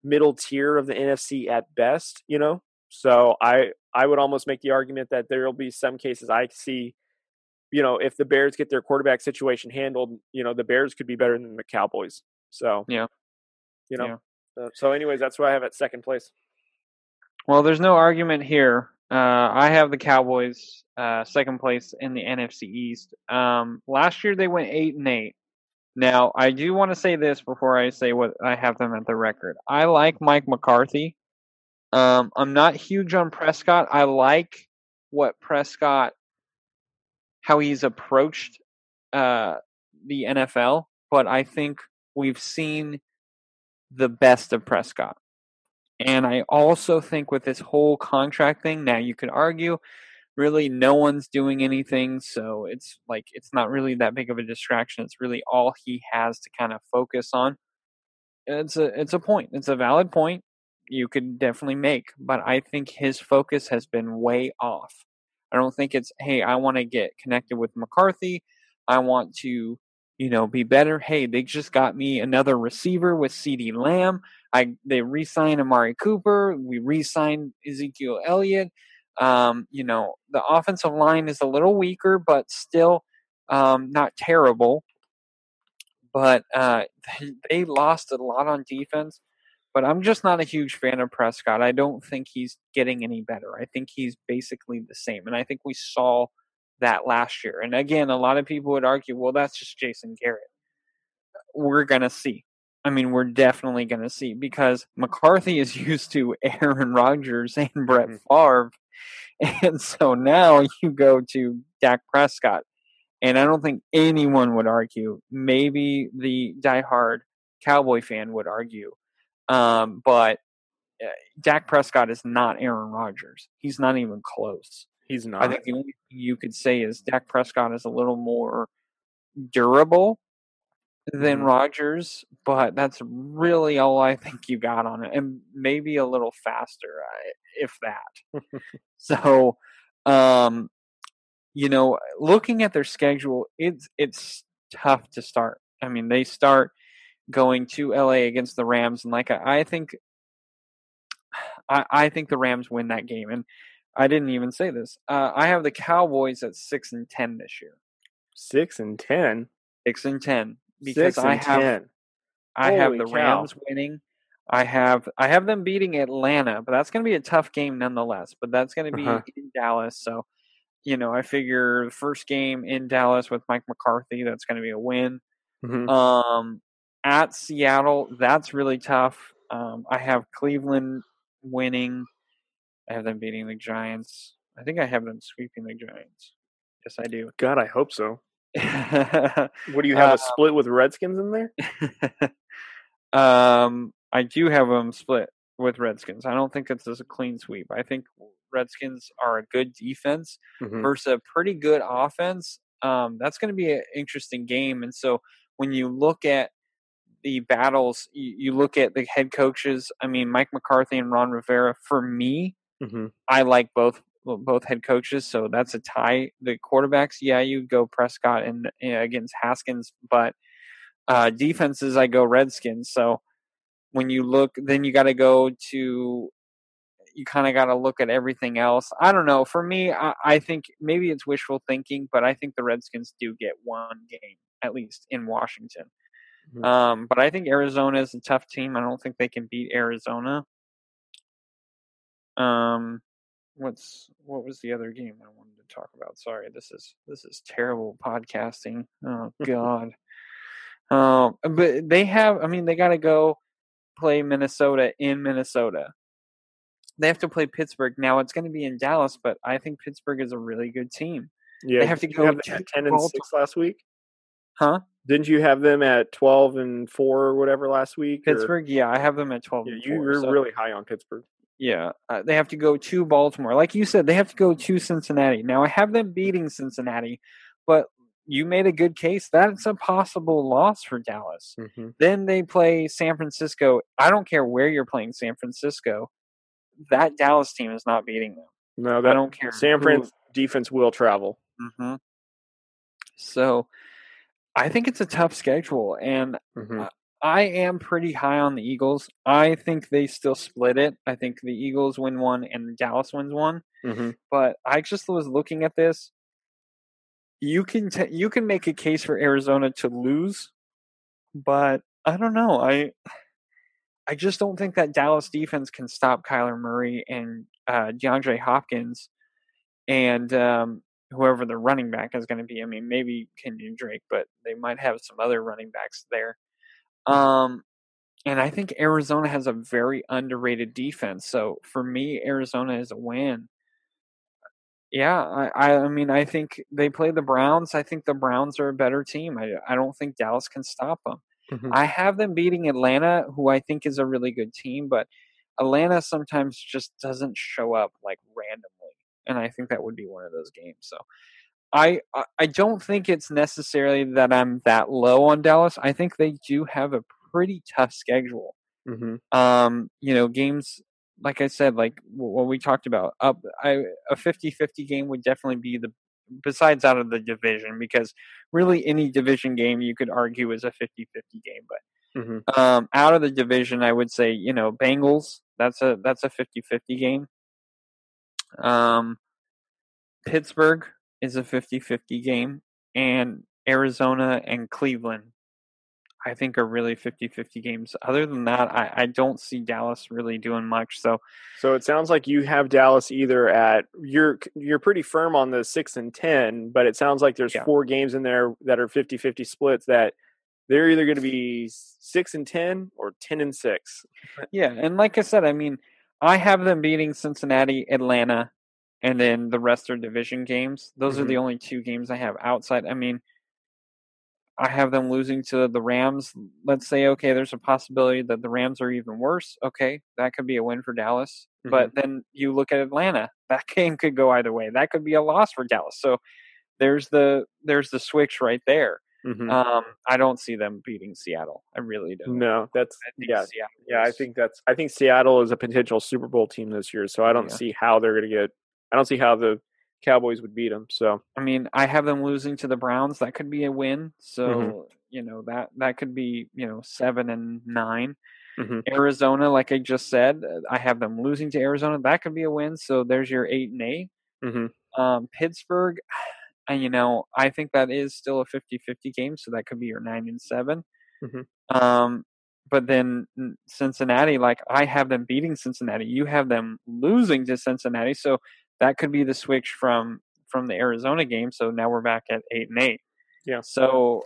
middle tier of the N F C at best. You know. So I, I would almost make the argument that there will be some cases I see, you know, if the Bears get their quarterback situation handled, you know, the Bears could be better than the Cowboys. So, yeah, you know, yeah. So, so anyways, that's what I have at second place. Well, there's no argument here. Uh, I have the Cowboys uh, second place in the N F C East. Um, last year they went eight and eight. Now I do want to say this before I say what I have them at the record. I like Mike McCarthy. Um, I'm not huge on Prescott. I like what Prescott, how he's approached uh, the N F L, but I think we've seen the best of Prescott. And I also think with this whole contract thing, now you could argue really no one's doing anything, so it's like it's not really that big of a distraction. It's really all he has to kind of focus on. It's a it's a point. It's a valid point. You could definitely make, but I think his focus has been way off. I don't think it's, hey, I want to get connected with McCarthy. I want to, you know, be better. Hey, they just got me another receiver with CeeDee Lamb. I, they re-signed Amari Cooper. We re-signed Ezekiel Elliott. Um, you know, the offensive line is a little weaker, but still um, not terrible. But uh, they, they lost a lot on defense. But I'm just not a huge fan of Prescott. I don't think he's getting any better. I think he's basically the same. And I think we saw that last year. And again, a lot of people would argue, well, that's just Jason Garrett. We're going to see. I mean, we're definitely going to see because McCarthy is used to Aaron Rodgers and Brett Favre. And so now you go to Dak Prescott. And I don't think anyone would argue. Maybe the diehard Cowboy fan would argue. Um, but Dak Prescott is not Aaron Rodgers. He's not even close. He's not. I think the only thing you could say is Dak Prescott is a little more durable than Rodgers, but that's really all I think you got on it, and maybe a little faster, if that. So, um, you know, looking at their schedule, it's it's tough to start. I mean, they start going to L A against the Rams, and like I, I think, I, I think the Rams win that game. And I didn't even say this. Uh, I have the Cowboys at six and ten this year. Six and ten. Six and ten. Because I have, I have the Rams winning. I have I have them beating Atlanta, but that's going to be a tough game nonetheless. But that's going to be uh-huh. in Dallas. So, you know, I figure the first game in Dallas with Mike McCarthy, that's going to be a win. Mm-hmm. Um, at Seattle, that's really tough. Um, I have Cleveland winning. I have them beating the Giants. I think I have them sweeping the Giants. Yes, I do. God, I hope so. What do you have, a split um, with Redskins in there? um, I do have them split with Redskins. I don't think it's a clean sweep. I think Redskins are a good defense mm-hmm. versus a pretty good offense. Um, that's going to be an interesting game. And so when you look at the battles, you, you look at the head coaches. I mean, Mike McCarthy and Ron Rivera. For me, mm-hmm. I like both. both head coaches, so that's a tie. The quarterbacks, yeah, you go Prescott and you know, against Haskins, but uh, defenses, I go Redskins. So when you look, then you got to go to, you kind of got to look at everything else. I don't know. For me, I, I think maybe it's wishful thinking, but I think the Redskins do get one game, at least in Washington. Mm-hmm. Um, but I think Arizona is a tough team. I don't think they can beat Arizona. Um, What's what was the other game I wanted to talk about? Sorry, this is this is terrible podcasting. Oh God. um, but they have. I mean, they got to go play Minnesota in Minnesota. They have to play Pittsburgh now. It's going to be in Dallas, but I think Pittsburgh is a really good team. Yeah, they have to go have to ten and six last week. Huh? Didn't you have them at twelve and four or whatever last week? Pittsburgh. Or? Yeah, I have them at twelve. Yeah, and four, you're so. really high on Pittsburgh. Yeah, uh, they have to go to Baltimore. Like you said, they have to go to Cincinnati. Now, I have them beating Cincinnati, but you made a good case. That's a possible loss for Dallas. Mm-hmm. Then they play San Francisco. I don't care where you're playing San Francisco. That Dallas team is not beating them. No, that, I don't care. San Fran's defense will travel. Mm-hmm. So, I think it's a tough schedule, and mm-hmm. uh, I am pretty high on the Eagles. I think they still split it. I think the Eagles win one and Dallas wins one. Mm-hmm. But I just was looking at this. You can t- you can make a case for Arizona to lose, but I don't know. I I just don't think that Dallas defense can stop Kyler Murray and uh, DeAndre Hopkins and um, whoever the running back is going to be. I mean, maybe Kenyon Drake, but they might have some other running backs there. Um, and I think Arizona has a very underrated defense. So for me, Arizona is a win. Yeah, I, I mean, I think they play the Browns. I think the Browns are a better team. I, I don't think Dallas can stop them. Mm-hmm. I have them beating Atlanta, who I think is a really good team, but Atlanta sometimes just doesn't show up like randomly. And I think that would be one of those games. So I I don't think it's necessarily that I'm that low on Dallas. I think they do have a pretty tough schedule. Mm-hmm. Um, you know, games, like I said, like what we talked about, up I, a fifty-fifty game would definitely be the, besides out of the division, because really any division game you could argue is a fifty-fifty game. But mm-hmm. um, out of the division, I would say, you know, Bengals, that's a, that's a fifty-fifty game. Um, Pittsburgh is a fifty-fifty game, and Arizona and Cleveland, I think, are really fifty-fifty games. Other than that, I, I don't see Dallas really doing much. So, so it sounds like you have Dallas either at you're you're pretty firm on the six and ten, but it sounds like there's yeah. four games in there that are fifty-fifty splits that they're either going to be six and ten or ten and six. Yeah, and like I said, I mean, I have them beating Cincinnati, Atlanta, and then the rest are division games. Those mm-hmm. are the only two games I have outside. I mean, I have them losing to the Rams. Let's say, okay, there's a possibility that the Rams are even worse. Okay, that could be a win for Dallas. Mm-hmm. But then you look at Atlanta. That game could go either way. That could be a loss for Dallas. So there's the there's the switch right there. Mm-hmm. Um, I don't see them beating Seattle. I really don't. No, that's yeah, Seattle yeah. Is, I think that's. I think Seattle is a potential Super Bowl team this year. So I don't yeah. see how they're going to get. I don't see how the Cowboys would beat them. So I mean, I have them losing to the Browns. That could be a win. So mm-hmm. you know that that could be you know seven and nine. Mm-hmm. Arizona, like I just said, I have them losing to Arizona. That could be a win. So there's your eight and eight. Mm-hmm. Um, Pittsburgh. And, you know, I think that is still a fifty-fifty game, so that could be your nine and seven. Mm-hmm. Um, but then Cincinnati, like I have them beating Cincinnati. You have them losing to Cincinnati, so that could be the switch from from the Arizona game. So now we're back at eight and eight. Yeah. So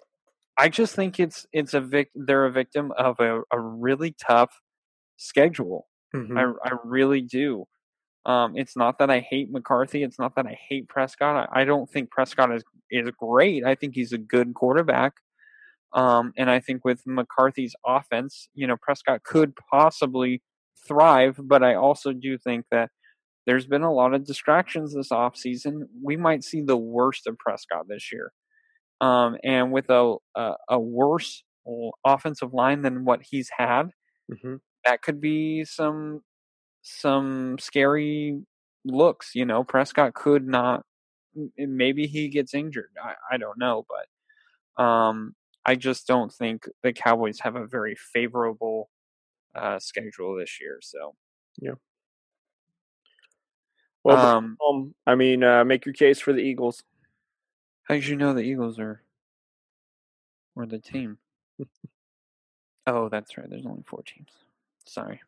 I just think it's it's a vic- they're a victim of a, a really tough schedule. Mm-hmm. I, I really do. Um, it's not that I hate McCarthy. It's not that I hate Prescott. I, I don't think Prescott is, is great. I think he's a good quarterback. Um, and I think with McCarthy's offense, you know, Prescott could possibly thrive. But I also do think that there's been a lot of distractions this offseason. We might see the worst of Prescott this year. Um, and with a, a, a worse offensive line than what he's had, mm-hmm. that could be some... some scary looks, you know. Prescott could not. Maybe he gets injured. I, I don't know, but um, I just don't think the Cowboys have a very favorable uh, schedule this year. So, yeah. Well, um, um, I mean, uh, make your case for the Eagles. How did you know the Eagles are, or the team? Oh, that's right. There's only four teams. Sorry.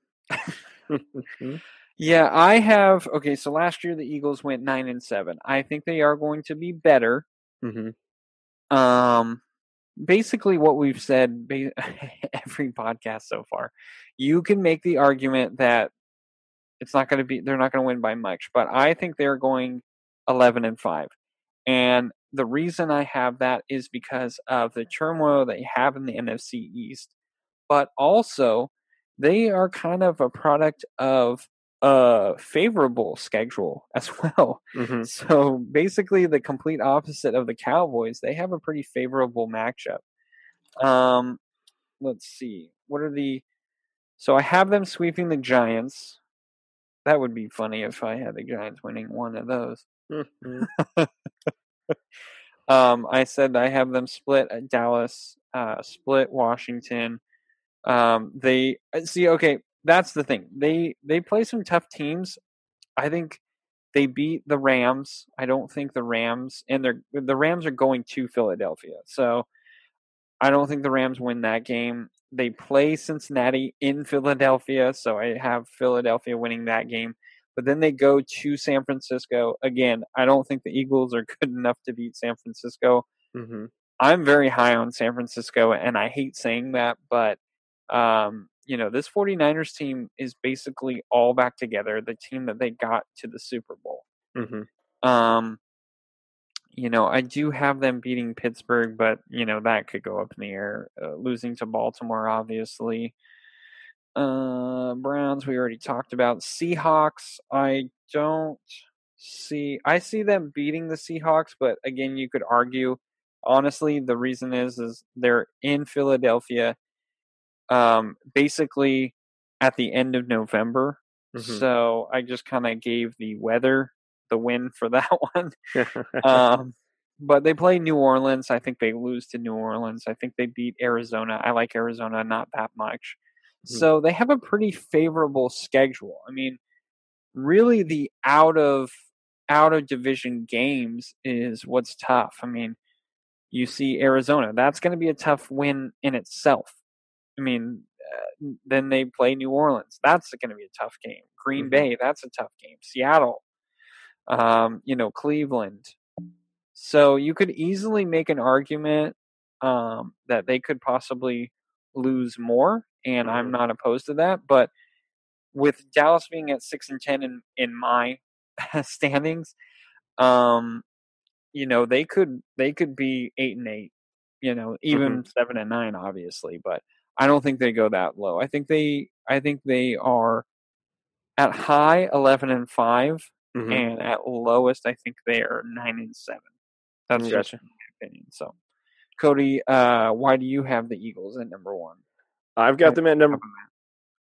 Yeah, I have. Okay, so last year the Eagles went nine and seven. I think they are going to be better. Mm-hmm. Um, basically, what we've said ba- every podcast so far, you can make the argument that it's not going to be. They're not going to win by much, but I think they're going eleven and five. And the reason I have that is because of the turmoil they have in the N F C East, but also. They are kind of a product of a favorable schedule as well. Mm-hmm. So basically the complete opposite of the Cowboys, they have a pretty favorable matchup. Um, let's see. What are the... So I have them sweeping the Giants. That would be funny if I had the Giants winning one of those. Mm-hmm. um, I said I have them split at Dallas, uh, split Washington. Um, they see, okay, that's the thing. They, they play some tough teams. I think they beat the Rams. I don't think the Rams and they're, the Rams are going to Philadelphia. So I don't think the Rams win that game. They play Cincinnati in Philadelphia. So I have Philadelphia winning that game, but then they go to San Francisco again. I don't think the Eagles are good enough to beat San Francisco. Mm-hmm. I'm very high on San Francisco and I hate saying that, but Um, you know, this 49ers team is basically all back together, the team that they got to the Super Bowl. Mm-hmm. Um, you know, I do have them beating Pittsburgh, but, you know, that could go up in the air. Uh, losing to Baltimore, obviously. Uh, Browns, we already talked about. Seahawks, I don't see... I see them beating the Seahawks, but, again, you could argue, honestly, the reason is, is they're in Philadelphia. Um, basically at the end of November. Mm-hmm. So I just kind of gave the weather the win for that one. um, but they play New Orleans. I think they lose to New Orleans. I think they beat Arizona. I like Arizona not that much. Mm-hmm. So they have a pretty favorable schedule. I mean, really the out of out of division games is what's tough. I mean, you see Arizona. That's going to be a tough win in itself. I mean, uh, then they play New Orleans. That's going to be a tough game. Green mm-hmm. Bay, that's a tough game. Seattle, um, you know, Cleveland. So you could easily make an argument um, that they could possibly lose more, and mm-hmm. I'm not opposed to that. But with Dallas being at six and ten in, in my standings, um, you know, they could they could be eight and eight, you know, even mm-hmm. seven and nine, obviously. But I don't think they go that low. I think they I think they are at high eleven and five, mm-hmm. and at lowest I think they are nine and seven. That's gotcha. Just my opinion. So, Cody, uh, why do you have the Eagles at number one? I've got them at number.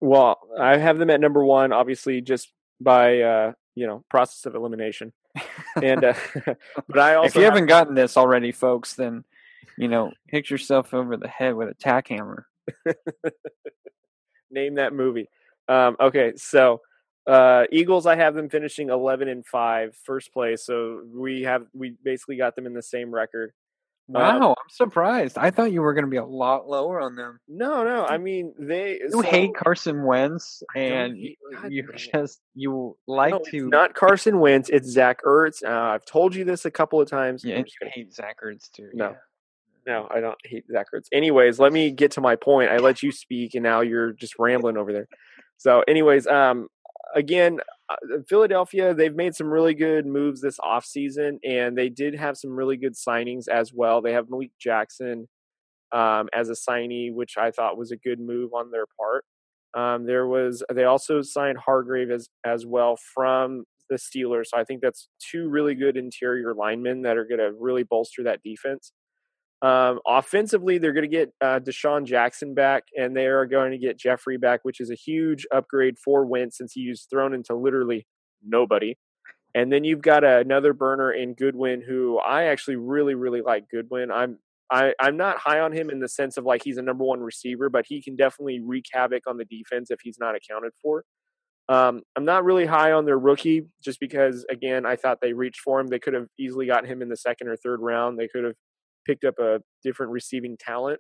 Well, I have them at number one, obviously, just by uh, you know process of elimination. And uh, but I also if you have... haven't gotten this already, folks, then you know hit yourself over the head with a tack hammer. Name that movie. Um, okay, so uh, Eagles, I have them finishing eleven and five, first place. So we have we basically got them in the same record. Wow, um, I'm surprised. I thought you were going to be a lot lower on them. No, no. I mean, they you so, hate Carson Wentz, and you, you just you like no, to it's not Carson Wentz. It's Zach Ertz. Uh, I've told you this a couple of times. Yeah, I'm just you gonna... hate Zach Ertz too. No, yeah. no, I don't hate Zach Ertz. Anyways, let me get to my point. I let you speak, and now you're just rambling over there. So, anyways, um, again. Philadelphia, they've made some really good moves this offseason, and they did have some really good signings as well. They have Malik Jackson um, as a signee, which I thought was a good move on their part. Um, there was they also signed Hargrave as as well from the Steelers. So I think that's two really good interior linemen that are going to really bolster that defense. Um, offensively, they're going to get uh, Deshaun Jackson back, and they are going to get Jeffrey back, which is a huge upgrade for Wentz since he was thrown into literally nobody. And then you've got uh, another burner in Goodwin, who I actually really, really like Goodwin. I'm I, I'm not high on him in the sense of like he's a number one receiver, but he can definitely wreak havoc on the defense if he's not accounted for. Um, I'm not really high on their rookie just because, again, I thought they reached for him. They could have easily gotten him in the second or third round. They could have picked up a different receiving talent.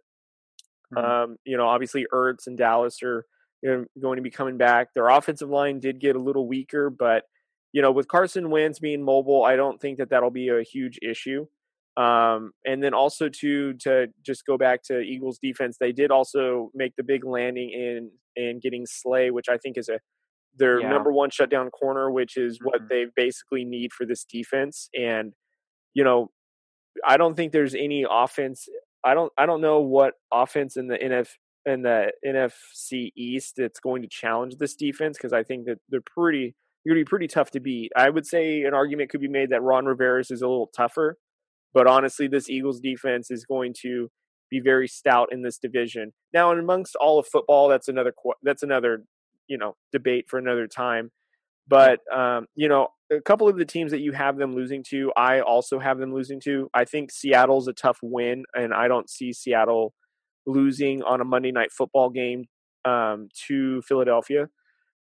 Mm-hmm. Um, you know, obviously Ertz and Dallas are you know, going to be coming back. Their offensive line did get a little weaker, but, you know, with Carson Wentz being mobile, I don't think that that'll be a huge issue. Um, and then also to, to just go back to Eagles defense, they did also make the big landing in, in getting Slay, which I think is a, their yeah. number one shutdown corner, which is mm-hmm. what they basically need for this defense. And, you know, I don't think there's any offense. I don't. I don't know what offense in the N F in the N F C East that's going to challenge this defense because I think that they're pretty. You're going to be pretty tough to beat. I would say an argument could be made that Ron Rivera's is a little tougher, but honestly, this Eagles defense is going to be very stout in this division. Now, and amongst all of football, that's another. That's another. You know, debate for another time. But, um, you know, a couple of the teams that you have them losing to, I also have them losing to. I think Seattle's a tough win, and I don't see Seattle losing on a Monday Night Football game um, to Philadelphia.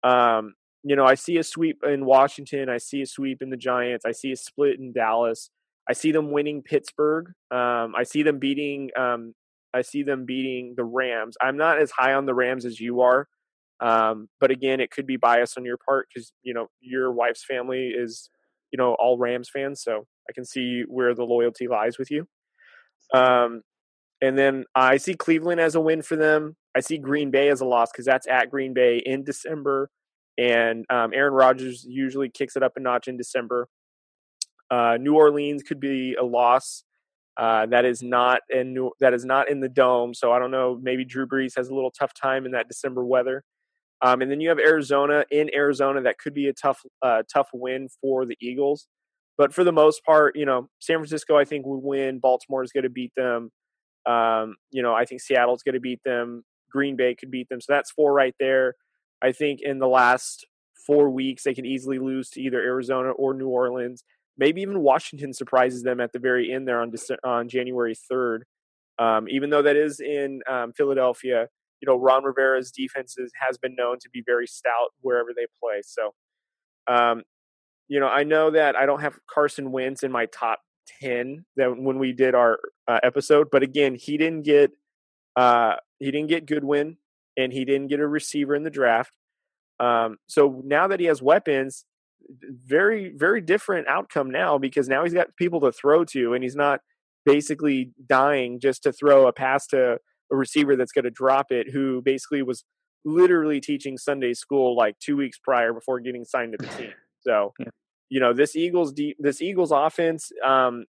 Um, you know, I see a sweep in Washington. I see a sweep in the Giants. I see a split in Dallas. I see them winning Pittsburgh. Um, I see them beating. Um, I see them beating the Rams. I'm not as high on the Rams as you are. Um, but again, it could be bias on your part because, you know, your wife's family is, you know, all Rams fans. So I can see where the loyalty lies with you. Um, and then I see Cleveland as a win for them. I see Green Bay as a loss because that's at Green Bay in December. And um, Aaron Rodgers usually kicks it up a notch in December. Uh, New Orleans could be a loss. Uh, that is not in New- that is not in the dome. So I don't know. Maybe Drew Brees has a little tough time in that December weather. Um, and then you have Arizona in Arizona. That could be a tough, uh, tough win for the Eagles. But for the most part, you know, San Francisco, I think, would win. Baltimore is going to beat them. Um, you know, I think Seattle's going to beat them. Green Bay could beat them. So that's four right there. I think in the last four weeks, they can easily lose to either Arizona or New Orleans. Maybe even Washington surprises them at the very end there on December, on January third. Um, even though that is in um, Philadelphia. You know, Ron Rivera's defenses has been known to be very stout wherever they play. So, um, you know, I know that I don't have Carson Wentz in my top ten that when we did our uh, episode, but again, he didn't get uh, he didn't get Goodwin, and he didn't get a receiver in the draft. Um, so now that he has weapons, very very different outcome now because now he's got people to throw to, and he's not basically dying just to throw a pass to a receiver that's going to drop it, who basically was literally teaching Sunday school like two weeks prior before getting signed to the team. So, yeah. you know, this Eagles de- this Eagles offense, um,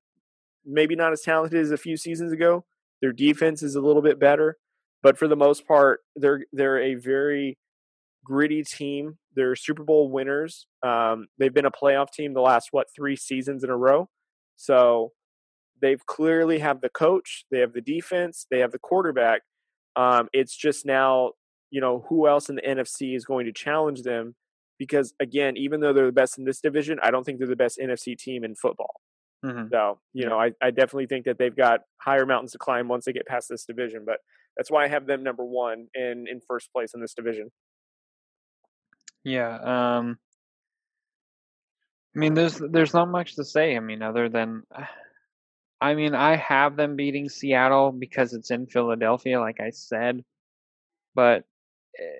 maybe not as talented as a few seasons ago. Their defense is a little bit better, but for the most part, they're they're a very gritty team. They're Super Bowl winners. Um, they've been a playoff team the last, what, three seasons in a row. So they've clearly have the coach, they have the defense, they have the quarterback. Um, it's just now, you know, who else in the N F C is going to challenge them? Because, again, even though they're the best in this division, I don't think they're the best N F C team in football. Mm-hmm. So, you yeah. know, I, I definitely think that they've got higher mountains to climb once they get past this division. But that's why I have them number one in, in first place in this division. Yeah. Um, I mean, there's there's not much to say. I mean, other than, I mean, I have them beating Seattle because it's in Philadelphia, like I said. But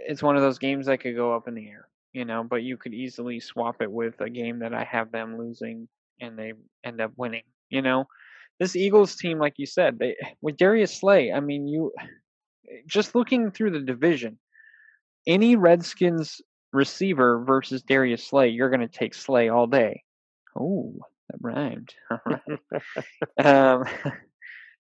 it's one of those games that could go up in the air, you know, but you could easily swap it with a game that I have them losing and they end up winning, you know. This Eagles team, like you said, they with Darius Slay, I mean, you just looking through the division, any Redskins receiver versus Darius Slay, you're going to take Slay all day. Oh, that rhymed. um,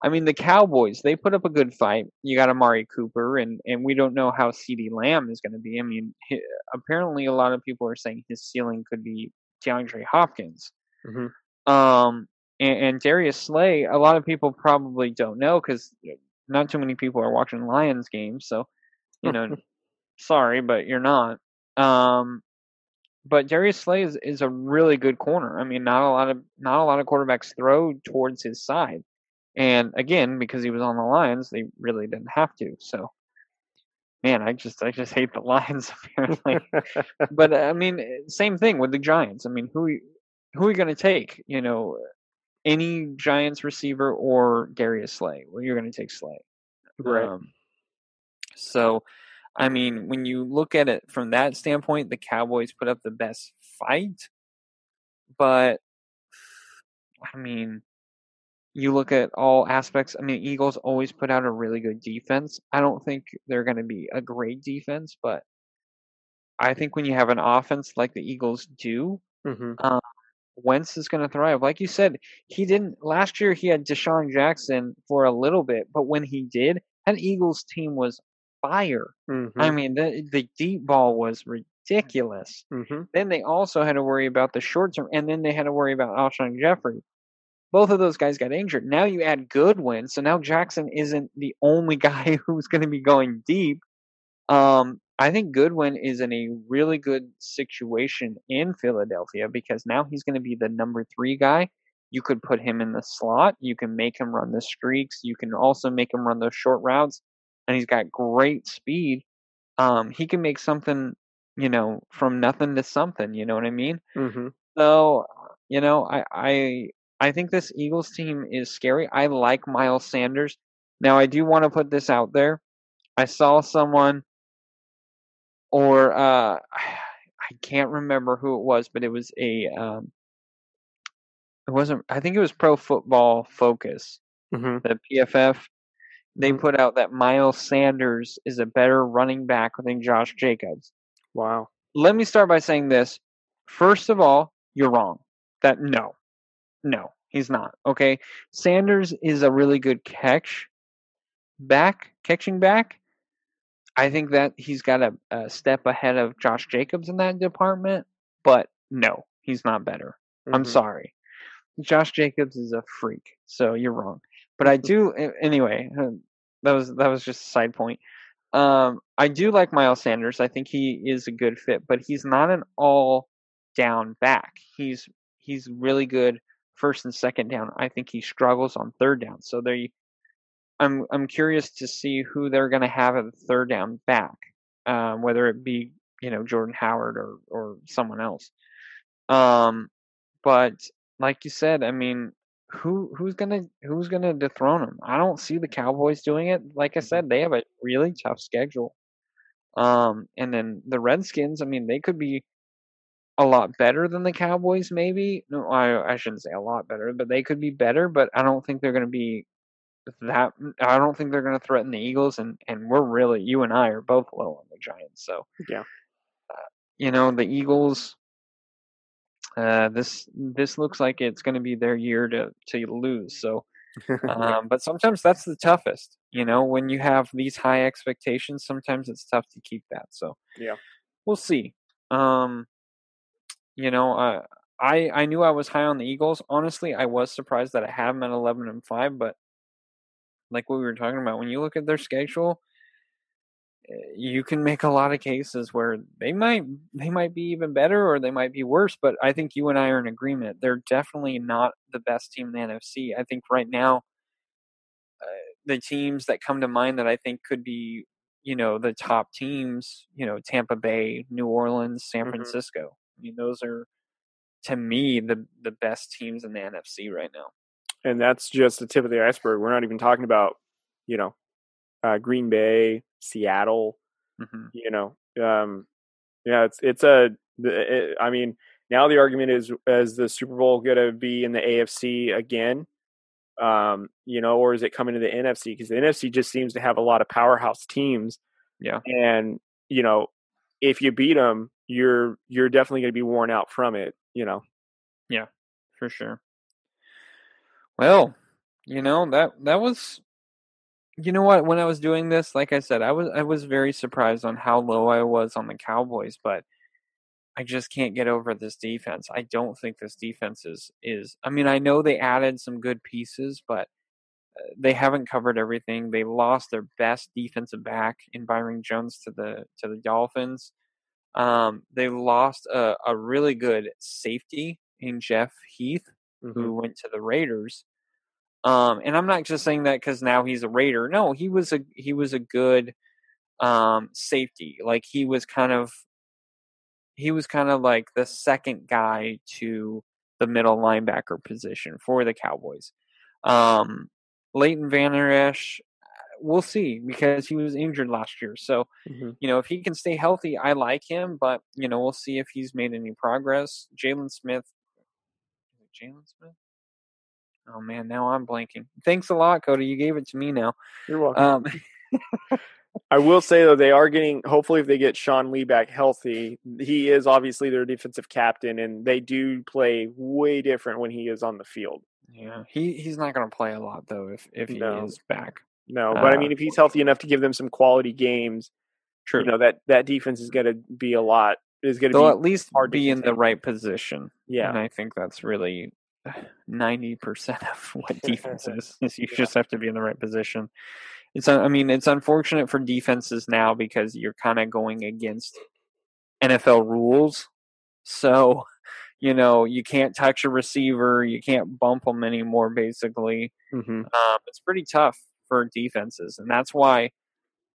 I mean, the Cowboys, they put up a good fight. You got Amari Cooper, and, and we don't know how CeeDee Lamb is going to be. I mean, he, apparently a lot of people are saying his ceiling could be DeAndre Hopkins. Mm-hmm. Um, and, and Darius Slay, a lot of people probably don't know because not too many people are watching Lions games. So, you know, sorry, but you're not. Um, but Darius Slay is, is a really good corner. I mean, not a lot of not a lot of quarterbacks throw towards his side, and again, because he was on the Lions, they really didn't have to. So, man, I just I just hate the Lions apparently. But I mean, same thing with the Giants. I mean, who who are you going to take? You know, any Giants receiver or Darius Slay? Well, you're going to take Slay, right? Um, so. I mean, when you look at it from that standpoint, the Cowboys put up the best fight. But, I mean, you look at all aspects. I mean, Eagles always put out a really good defense. I don't think they're going to be a great defense, but I think when you have an offense like the Eagles do, mm-hmm. um, Wentz is going to thrive. Like you said, he didn't last year. He had Deshaun Jackson for a little bit, but when he did, that Eagles team was fire. Mm-hmm. I mean, the the deep ball was ridiculous. Mm-hmm. Then they also had to worry about the short term, and then they had to worry about Alshon Jeffrey. Both of those guys got injured. Now you add Goodwin, so now Jackson isn't the only guy who's going to be going deep. Um, I think Goodwin is in a really good situation in Philadelphia because now he's going to be the number three guy. You could put him in the slot. You can make him run the streaks. You can also make him run those short routes. And he's got great speed. Um, he can make something, you know, from nothing to something. You know what I mean? Mm-hmm. So, you know, I, I I think this Eagles team is scary. I like Miles Sanders. Now, I do want to put this out there. I saw someone, or uh, I can't remember who it was, but it was a, um, it wasn't. I think it was Pro Football Focus, mm-hmm. the P F F. They put out that Miles Sanders is a better running back than Josh Jacobs. Wow. Let me start by saying this. First of all, you're wrong. That no, no, he's not. Okay. Sanders is a really good catch back, catching back. I think that he's got a, a step ahead of Josh Jacobs in that department, but no, he's not better. Mm-hmm. I'm sorry. Josh Jacobs is a freak. So you're wrong. But I do anyway. That was that was just a side point. Um, I do like Miles Sanders. I think he is a good fit, but he's not an all-down back. He's he's really good first and second down. I think he struggles on third down. So they, I'm I'm curious to see who they're going to have at the third down back, um, whether it be you know Jordan Howard or or someone else. Um, but like you said, I mean. Who who's gonna who's gonna dethrone him? I don't see the Cowboys doing it. Like I said, they have a really tough schedule. Um, and then the Redskins. I mean, they could be a lot better than the Cowboys. Maybe no, I I shouldn't say a lot better, but they could be better. But I don't think they're gonna be that. I don't think they're gonna threaten the Eagles. And, and we're really you and I are both low on the Giants. So yeah, uh, you know the Eagles. uh, this this looks like it's going to be their year to to lose. So, um, but sometimes that's the toughest. You know, when you have these high expectations, sometimes it's tough to keep that. So, yeah, we'll see. Um, you know, uh, I I knew I was high on the Eagles. Honestly, I was surprised that I have them at eleven and five. But like what we were talking about, when you look at their schedule, you can make a lot of cases where they might they might be even better or they might be worse. But I think you and I are in agreement. They're definitely not the best team in the N F C. I think right now, uh, the teams that come to mind that I think could be, you know, the top teams, you know, Tampa Bay, New Orleans, San mm-hmm. Francisco. I mean, those are, to me, the the best teams in the N F C right now. And that's just the tip of the iceberg. We're not even talking about, you know, uh, Green Bay, Seattle, mm-hmm. you know, um, yeah, it's, it's a, it, I mean, now the argument is, is the Super Bowl going to be in the A F C again? Um, you know, or is it coming to the N F C? Cause the N F C just seems to have a lot of powerhouse teams. Yeah. And, you know, if you beat them, you're, you're definitely going to be worn out from it, you know? Yeah, for sure. Well, you know, that, that was, you know what, when I was doing this, like I said, I was, I was very surprised on how low I was on the Cowboys, but I just can't get over this defense. I don't think this defense is, is, I mean, I know they added some good pieces, but they haven't covered everything. They lost their best defensive back in Byron Jones to the, to the Dolphins. Um, they lost a, a really good safety in Jeff Heath, mm-hmm. who went to the Raiders. Um, and I'm not just saying that because now he's a Raider. No, he was a he was a good um, safety. Like he was kind of he was kind of like the second guy to the middle linebacker position for the Cowboys. Um, Leighton Vander Esch, we'll see because he was injured last year. So mm-hmm. you know, if he can stay healthy, I like him. But you know, we'll see if he's made any progress. Jalen Smith, Jalen Smith. Oh, man, now I'm blanking. Thanks a lot, Cody. You gave it to me now. You're welcome. Um, I will say, though, they are getting – hopefully if they get Sean Lee back healthy, he is obviously their defensive captain, and they do play way different when he is on the field. Yeah, he, he's not going to play a lot, though, if, if he no. is back. No, but, uh, I mean, if he's healthy enough to give them some quality games, true. You know, that, that defense is going to be a lot – is going to be at least hard be in the right position. Yeah. And I think that's really – ninety percent of what defense is, is you yeah. just have to be in the right position. It's, I mean, it's unfortunate for defenses now because you're kind of going against N F L rules. So, you know, you can't touch a receiver. You can't bump them anymore, basically. Mm-hmm. Um, it's pretty tough for defenses. And that's why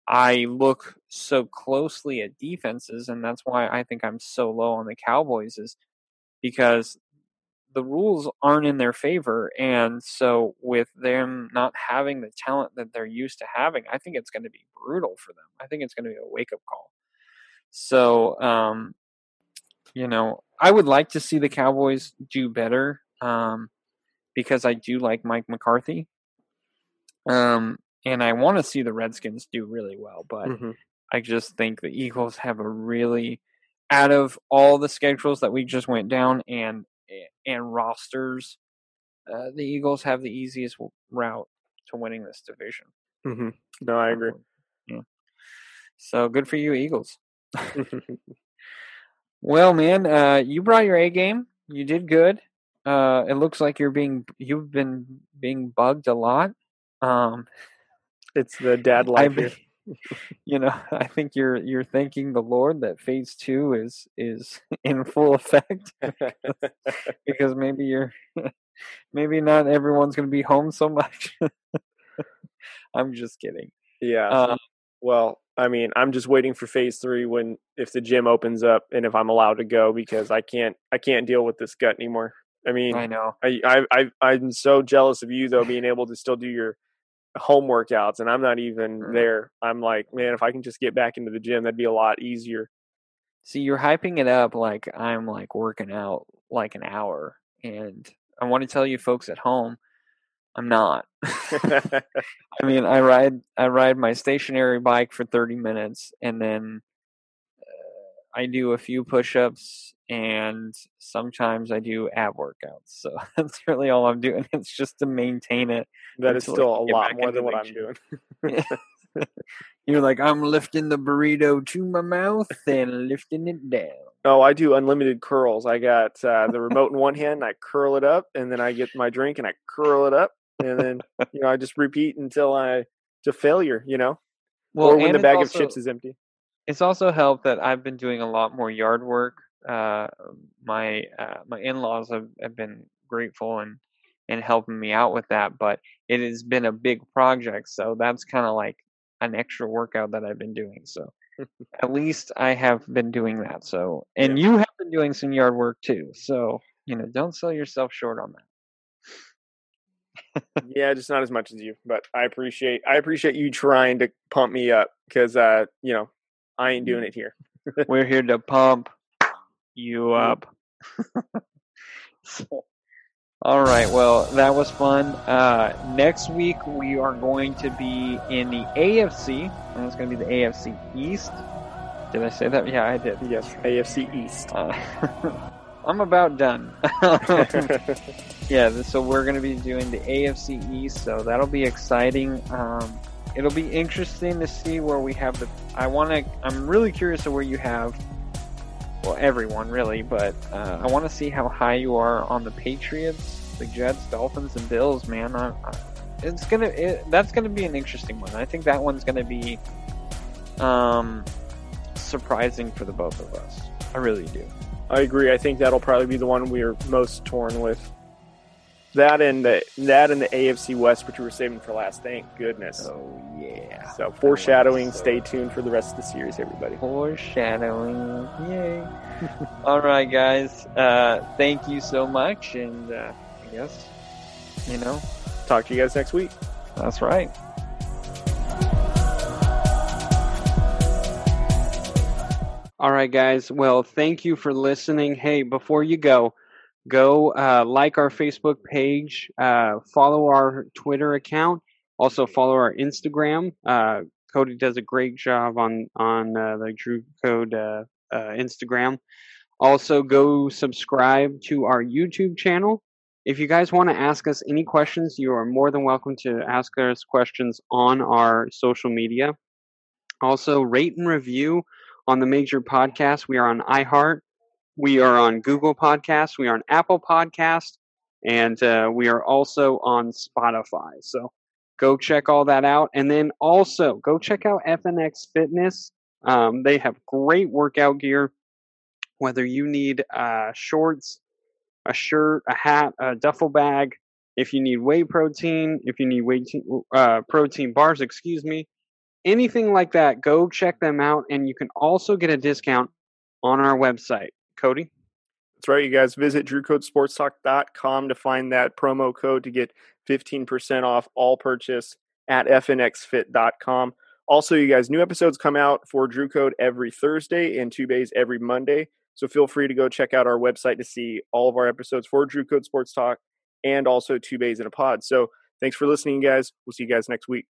I look so closely at defenses. And that's why I think I'm so low on the Cowboys is because the rules aren't in their favor. And so with them not having the talent that they're used to having, I think it's going to be brutal for them. I think it's going to be a wake up call. So, um, you know, I would like to see the Cowboys do better um, because I do like Mike McCarthy. Um, and I want to see the Redskins do really well, but mm-hmm. I just think the Eagles have a really, out of all the schedules that we just went down and, and rosters, uh, the Eagles have the easiest route to winning this division. Mm-hmm. No, I agree. Yeah. So good for you, Eagles. Well, man, uh, you brought your A game. You did good. Uh, it looks like you're being you've been being bugged a lot. Um, it's the dad life. Here. You know, I think you're you're thanking the Lord that phase two is is in full effect because maybe you're maybe not everyone's going to be home so much. I'm just kidding. Yeah. Uh, well, I mean, I'm just waiting for phase three when if the gym opens up and if I'm allowed to go because I can't I can't deal with this gut anymore. I mean, I know I I, I I'm so jealous of you though being able to still do your home workouts and I'm not even mm-hmm. there. I'm like, man, if I can just get back into the gym, that'd be a lot easier. See, you're hyping it up like I'm like working out like an hour. And I want to tell you folks at home, I'm not. I mean, I ride I ride my stationary bike for thirty minutes and then I do a few push-ups, and sometimes I do ab workouts. So that's really all I'm doing. It's just to maintain it. That is still a lot more than what I'm doing. You're like, I'm lifting the burrito to my mouth and lifting it down. Oh, I do unlimited curls. I got uh, the remote in one hand, and I curl it up, and then I get my drink, and I curl it up, and then you know I just repeat until I to failure. You know, well, or when the bag also, of chips is empty. It's also helped that I've been doing a lot more yard work. Uh, my uh, my in-laws have, have been grateful and and helping me out with that, but it has been a big project, so that's kind of like an extra workout that I've been doing. So at least I have been doing that. So, and yeah. You have been doing some yard work too. So, you know, don't sell yourself short on that. Yeah. Just not as much as you, but I appreciate, I appreciate you trying to pump me up. Cause, uh, you know, I ain't doing it here. We're here to pump you up. So, all right. Well, that was fun. Uh, next week, we are going to be in the A F C. And it's going to be the A F C East. Did I say that? Yeah, I did. Yes, A F C East. Uh, I'm about done. Yeah, so we're going to be doing the A F C East. So that'll be exciting. Um, it'll be interesting to see where we have the... I want to... I'm really curious of where you have... Well, everyone, really, but uh, I want to see how high you are on the Patriots, the Jets, Dolphins, and Bills, man. I, I, it's gonna, it, that's gonna be an interesting one. I think that one's gonna be um, surprising for the both of us. I really do. I agree. I think that'll probably be the one we are most torn with. That and the that and the A F C West, which we were saving for last. Thank goodness. Oh yeah. So foreshadowing. So. Stay tuned for the rest of the series, everybody. Foreshadowing. Yay. All right, guys. Uh, thank you so much, and uh, I guess you know. Talk to you guys next week. That's right. All right, guys. Well, thank you for listening. Hey, before you go. Go uh, like our Facebook page, uh, follow our Twitter account, also follow our Instagram. Uh, Cody does a great job on on uh, the Drew Code uh, uh, Instagram. Also, go subscribe to our YouTube channel. If you guys want to ask us any questions, you are more than welcome to ask us questions on our social media. Also, rate and review on the major podcasts. We are on iHeart. We are on Google Podcasts, we are on Apple Podcasts, and uh, we are also on Spotify. So go check all that out. And then also go check out F N X Fitness. Um, they have great workout gear, whether you need uh, shorts, a shirt, a hat, a duffel bag, if you need whey protein, if you need whey te- uh, protein bars, excuse me, anything like that, go check them out. And you can also get a discount on our website. Cody? That's right, you guys. Visit drew code sports talk dot com to find that promo code to get fifteen percent off all purchase at f n x fit dot com. Also, you guys, new episodes come out for Drew Code every Thursday and two days every Monday. So feel free to go check out our website to see all of our episodes for Drew Code Sports Talk and also two days in a pod. So thanks for listening, guys. We'll see you guys next week.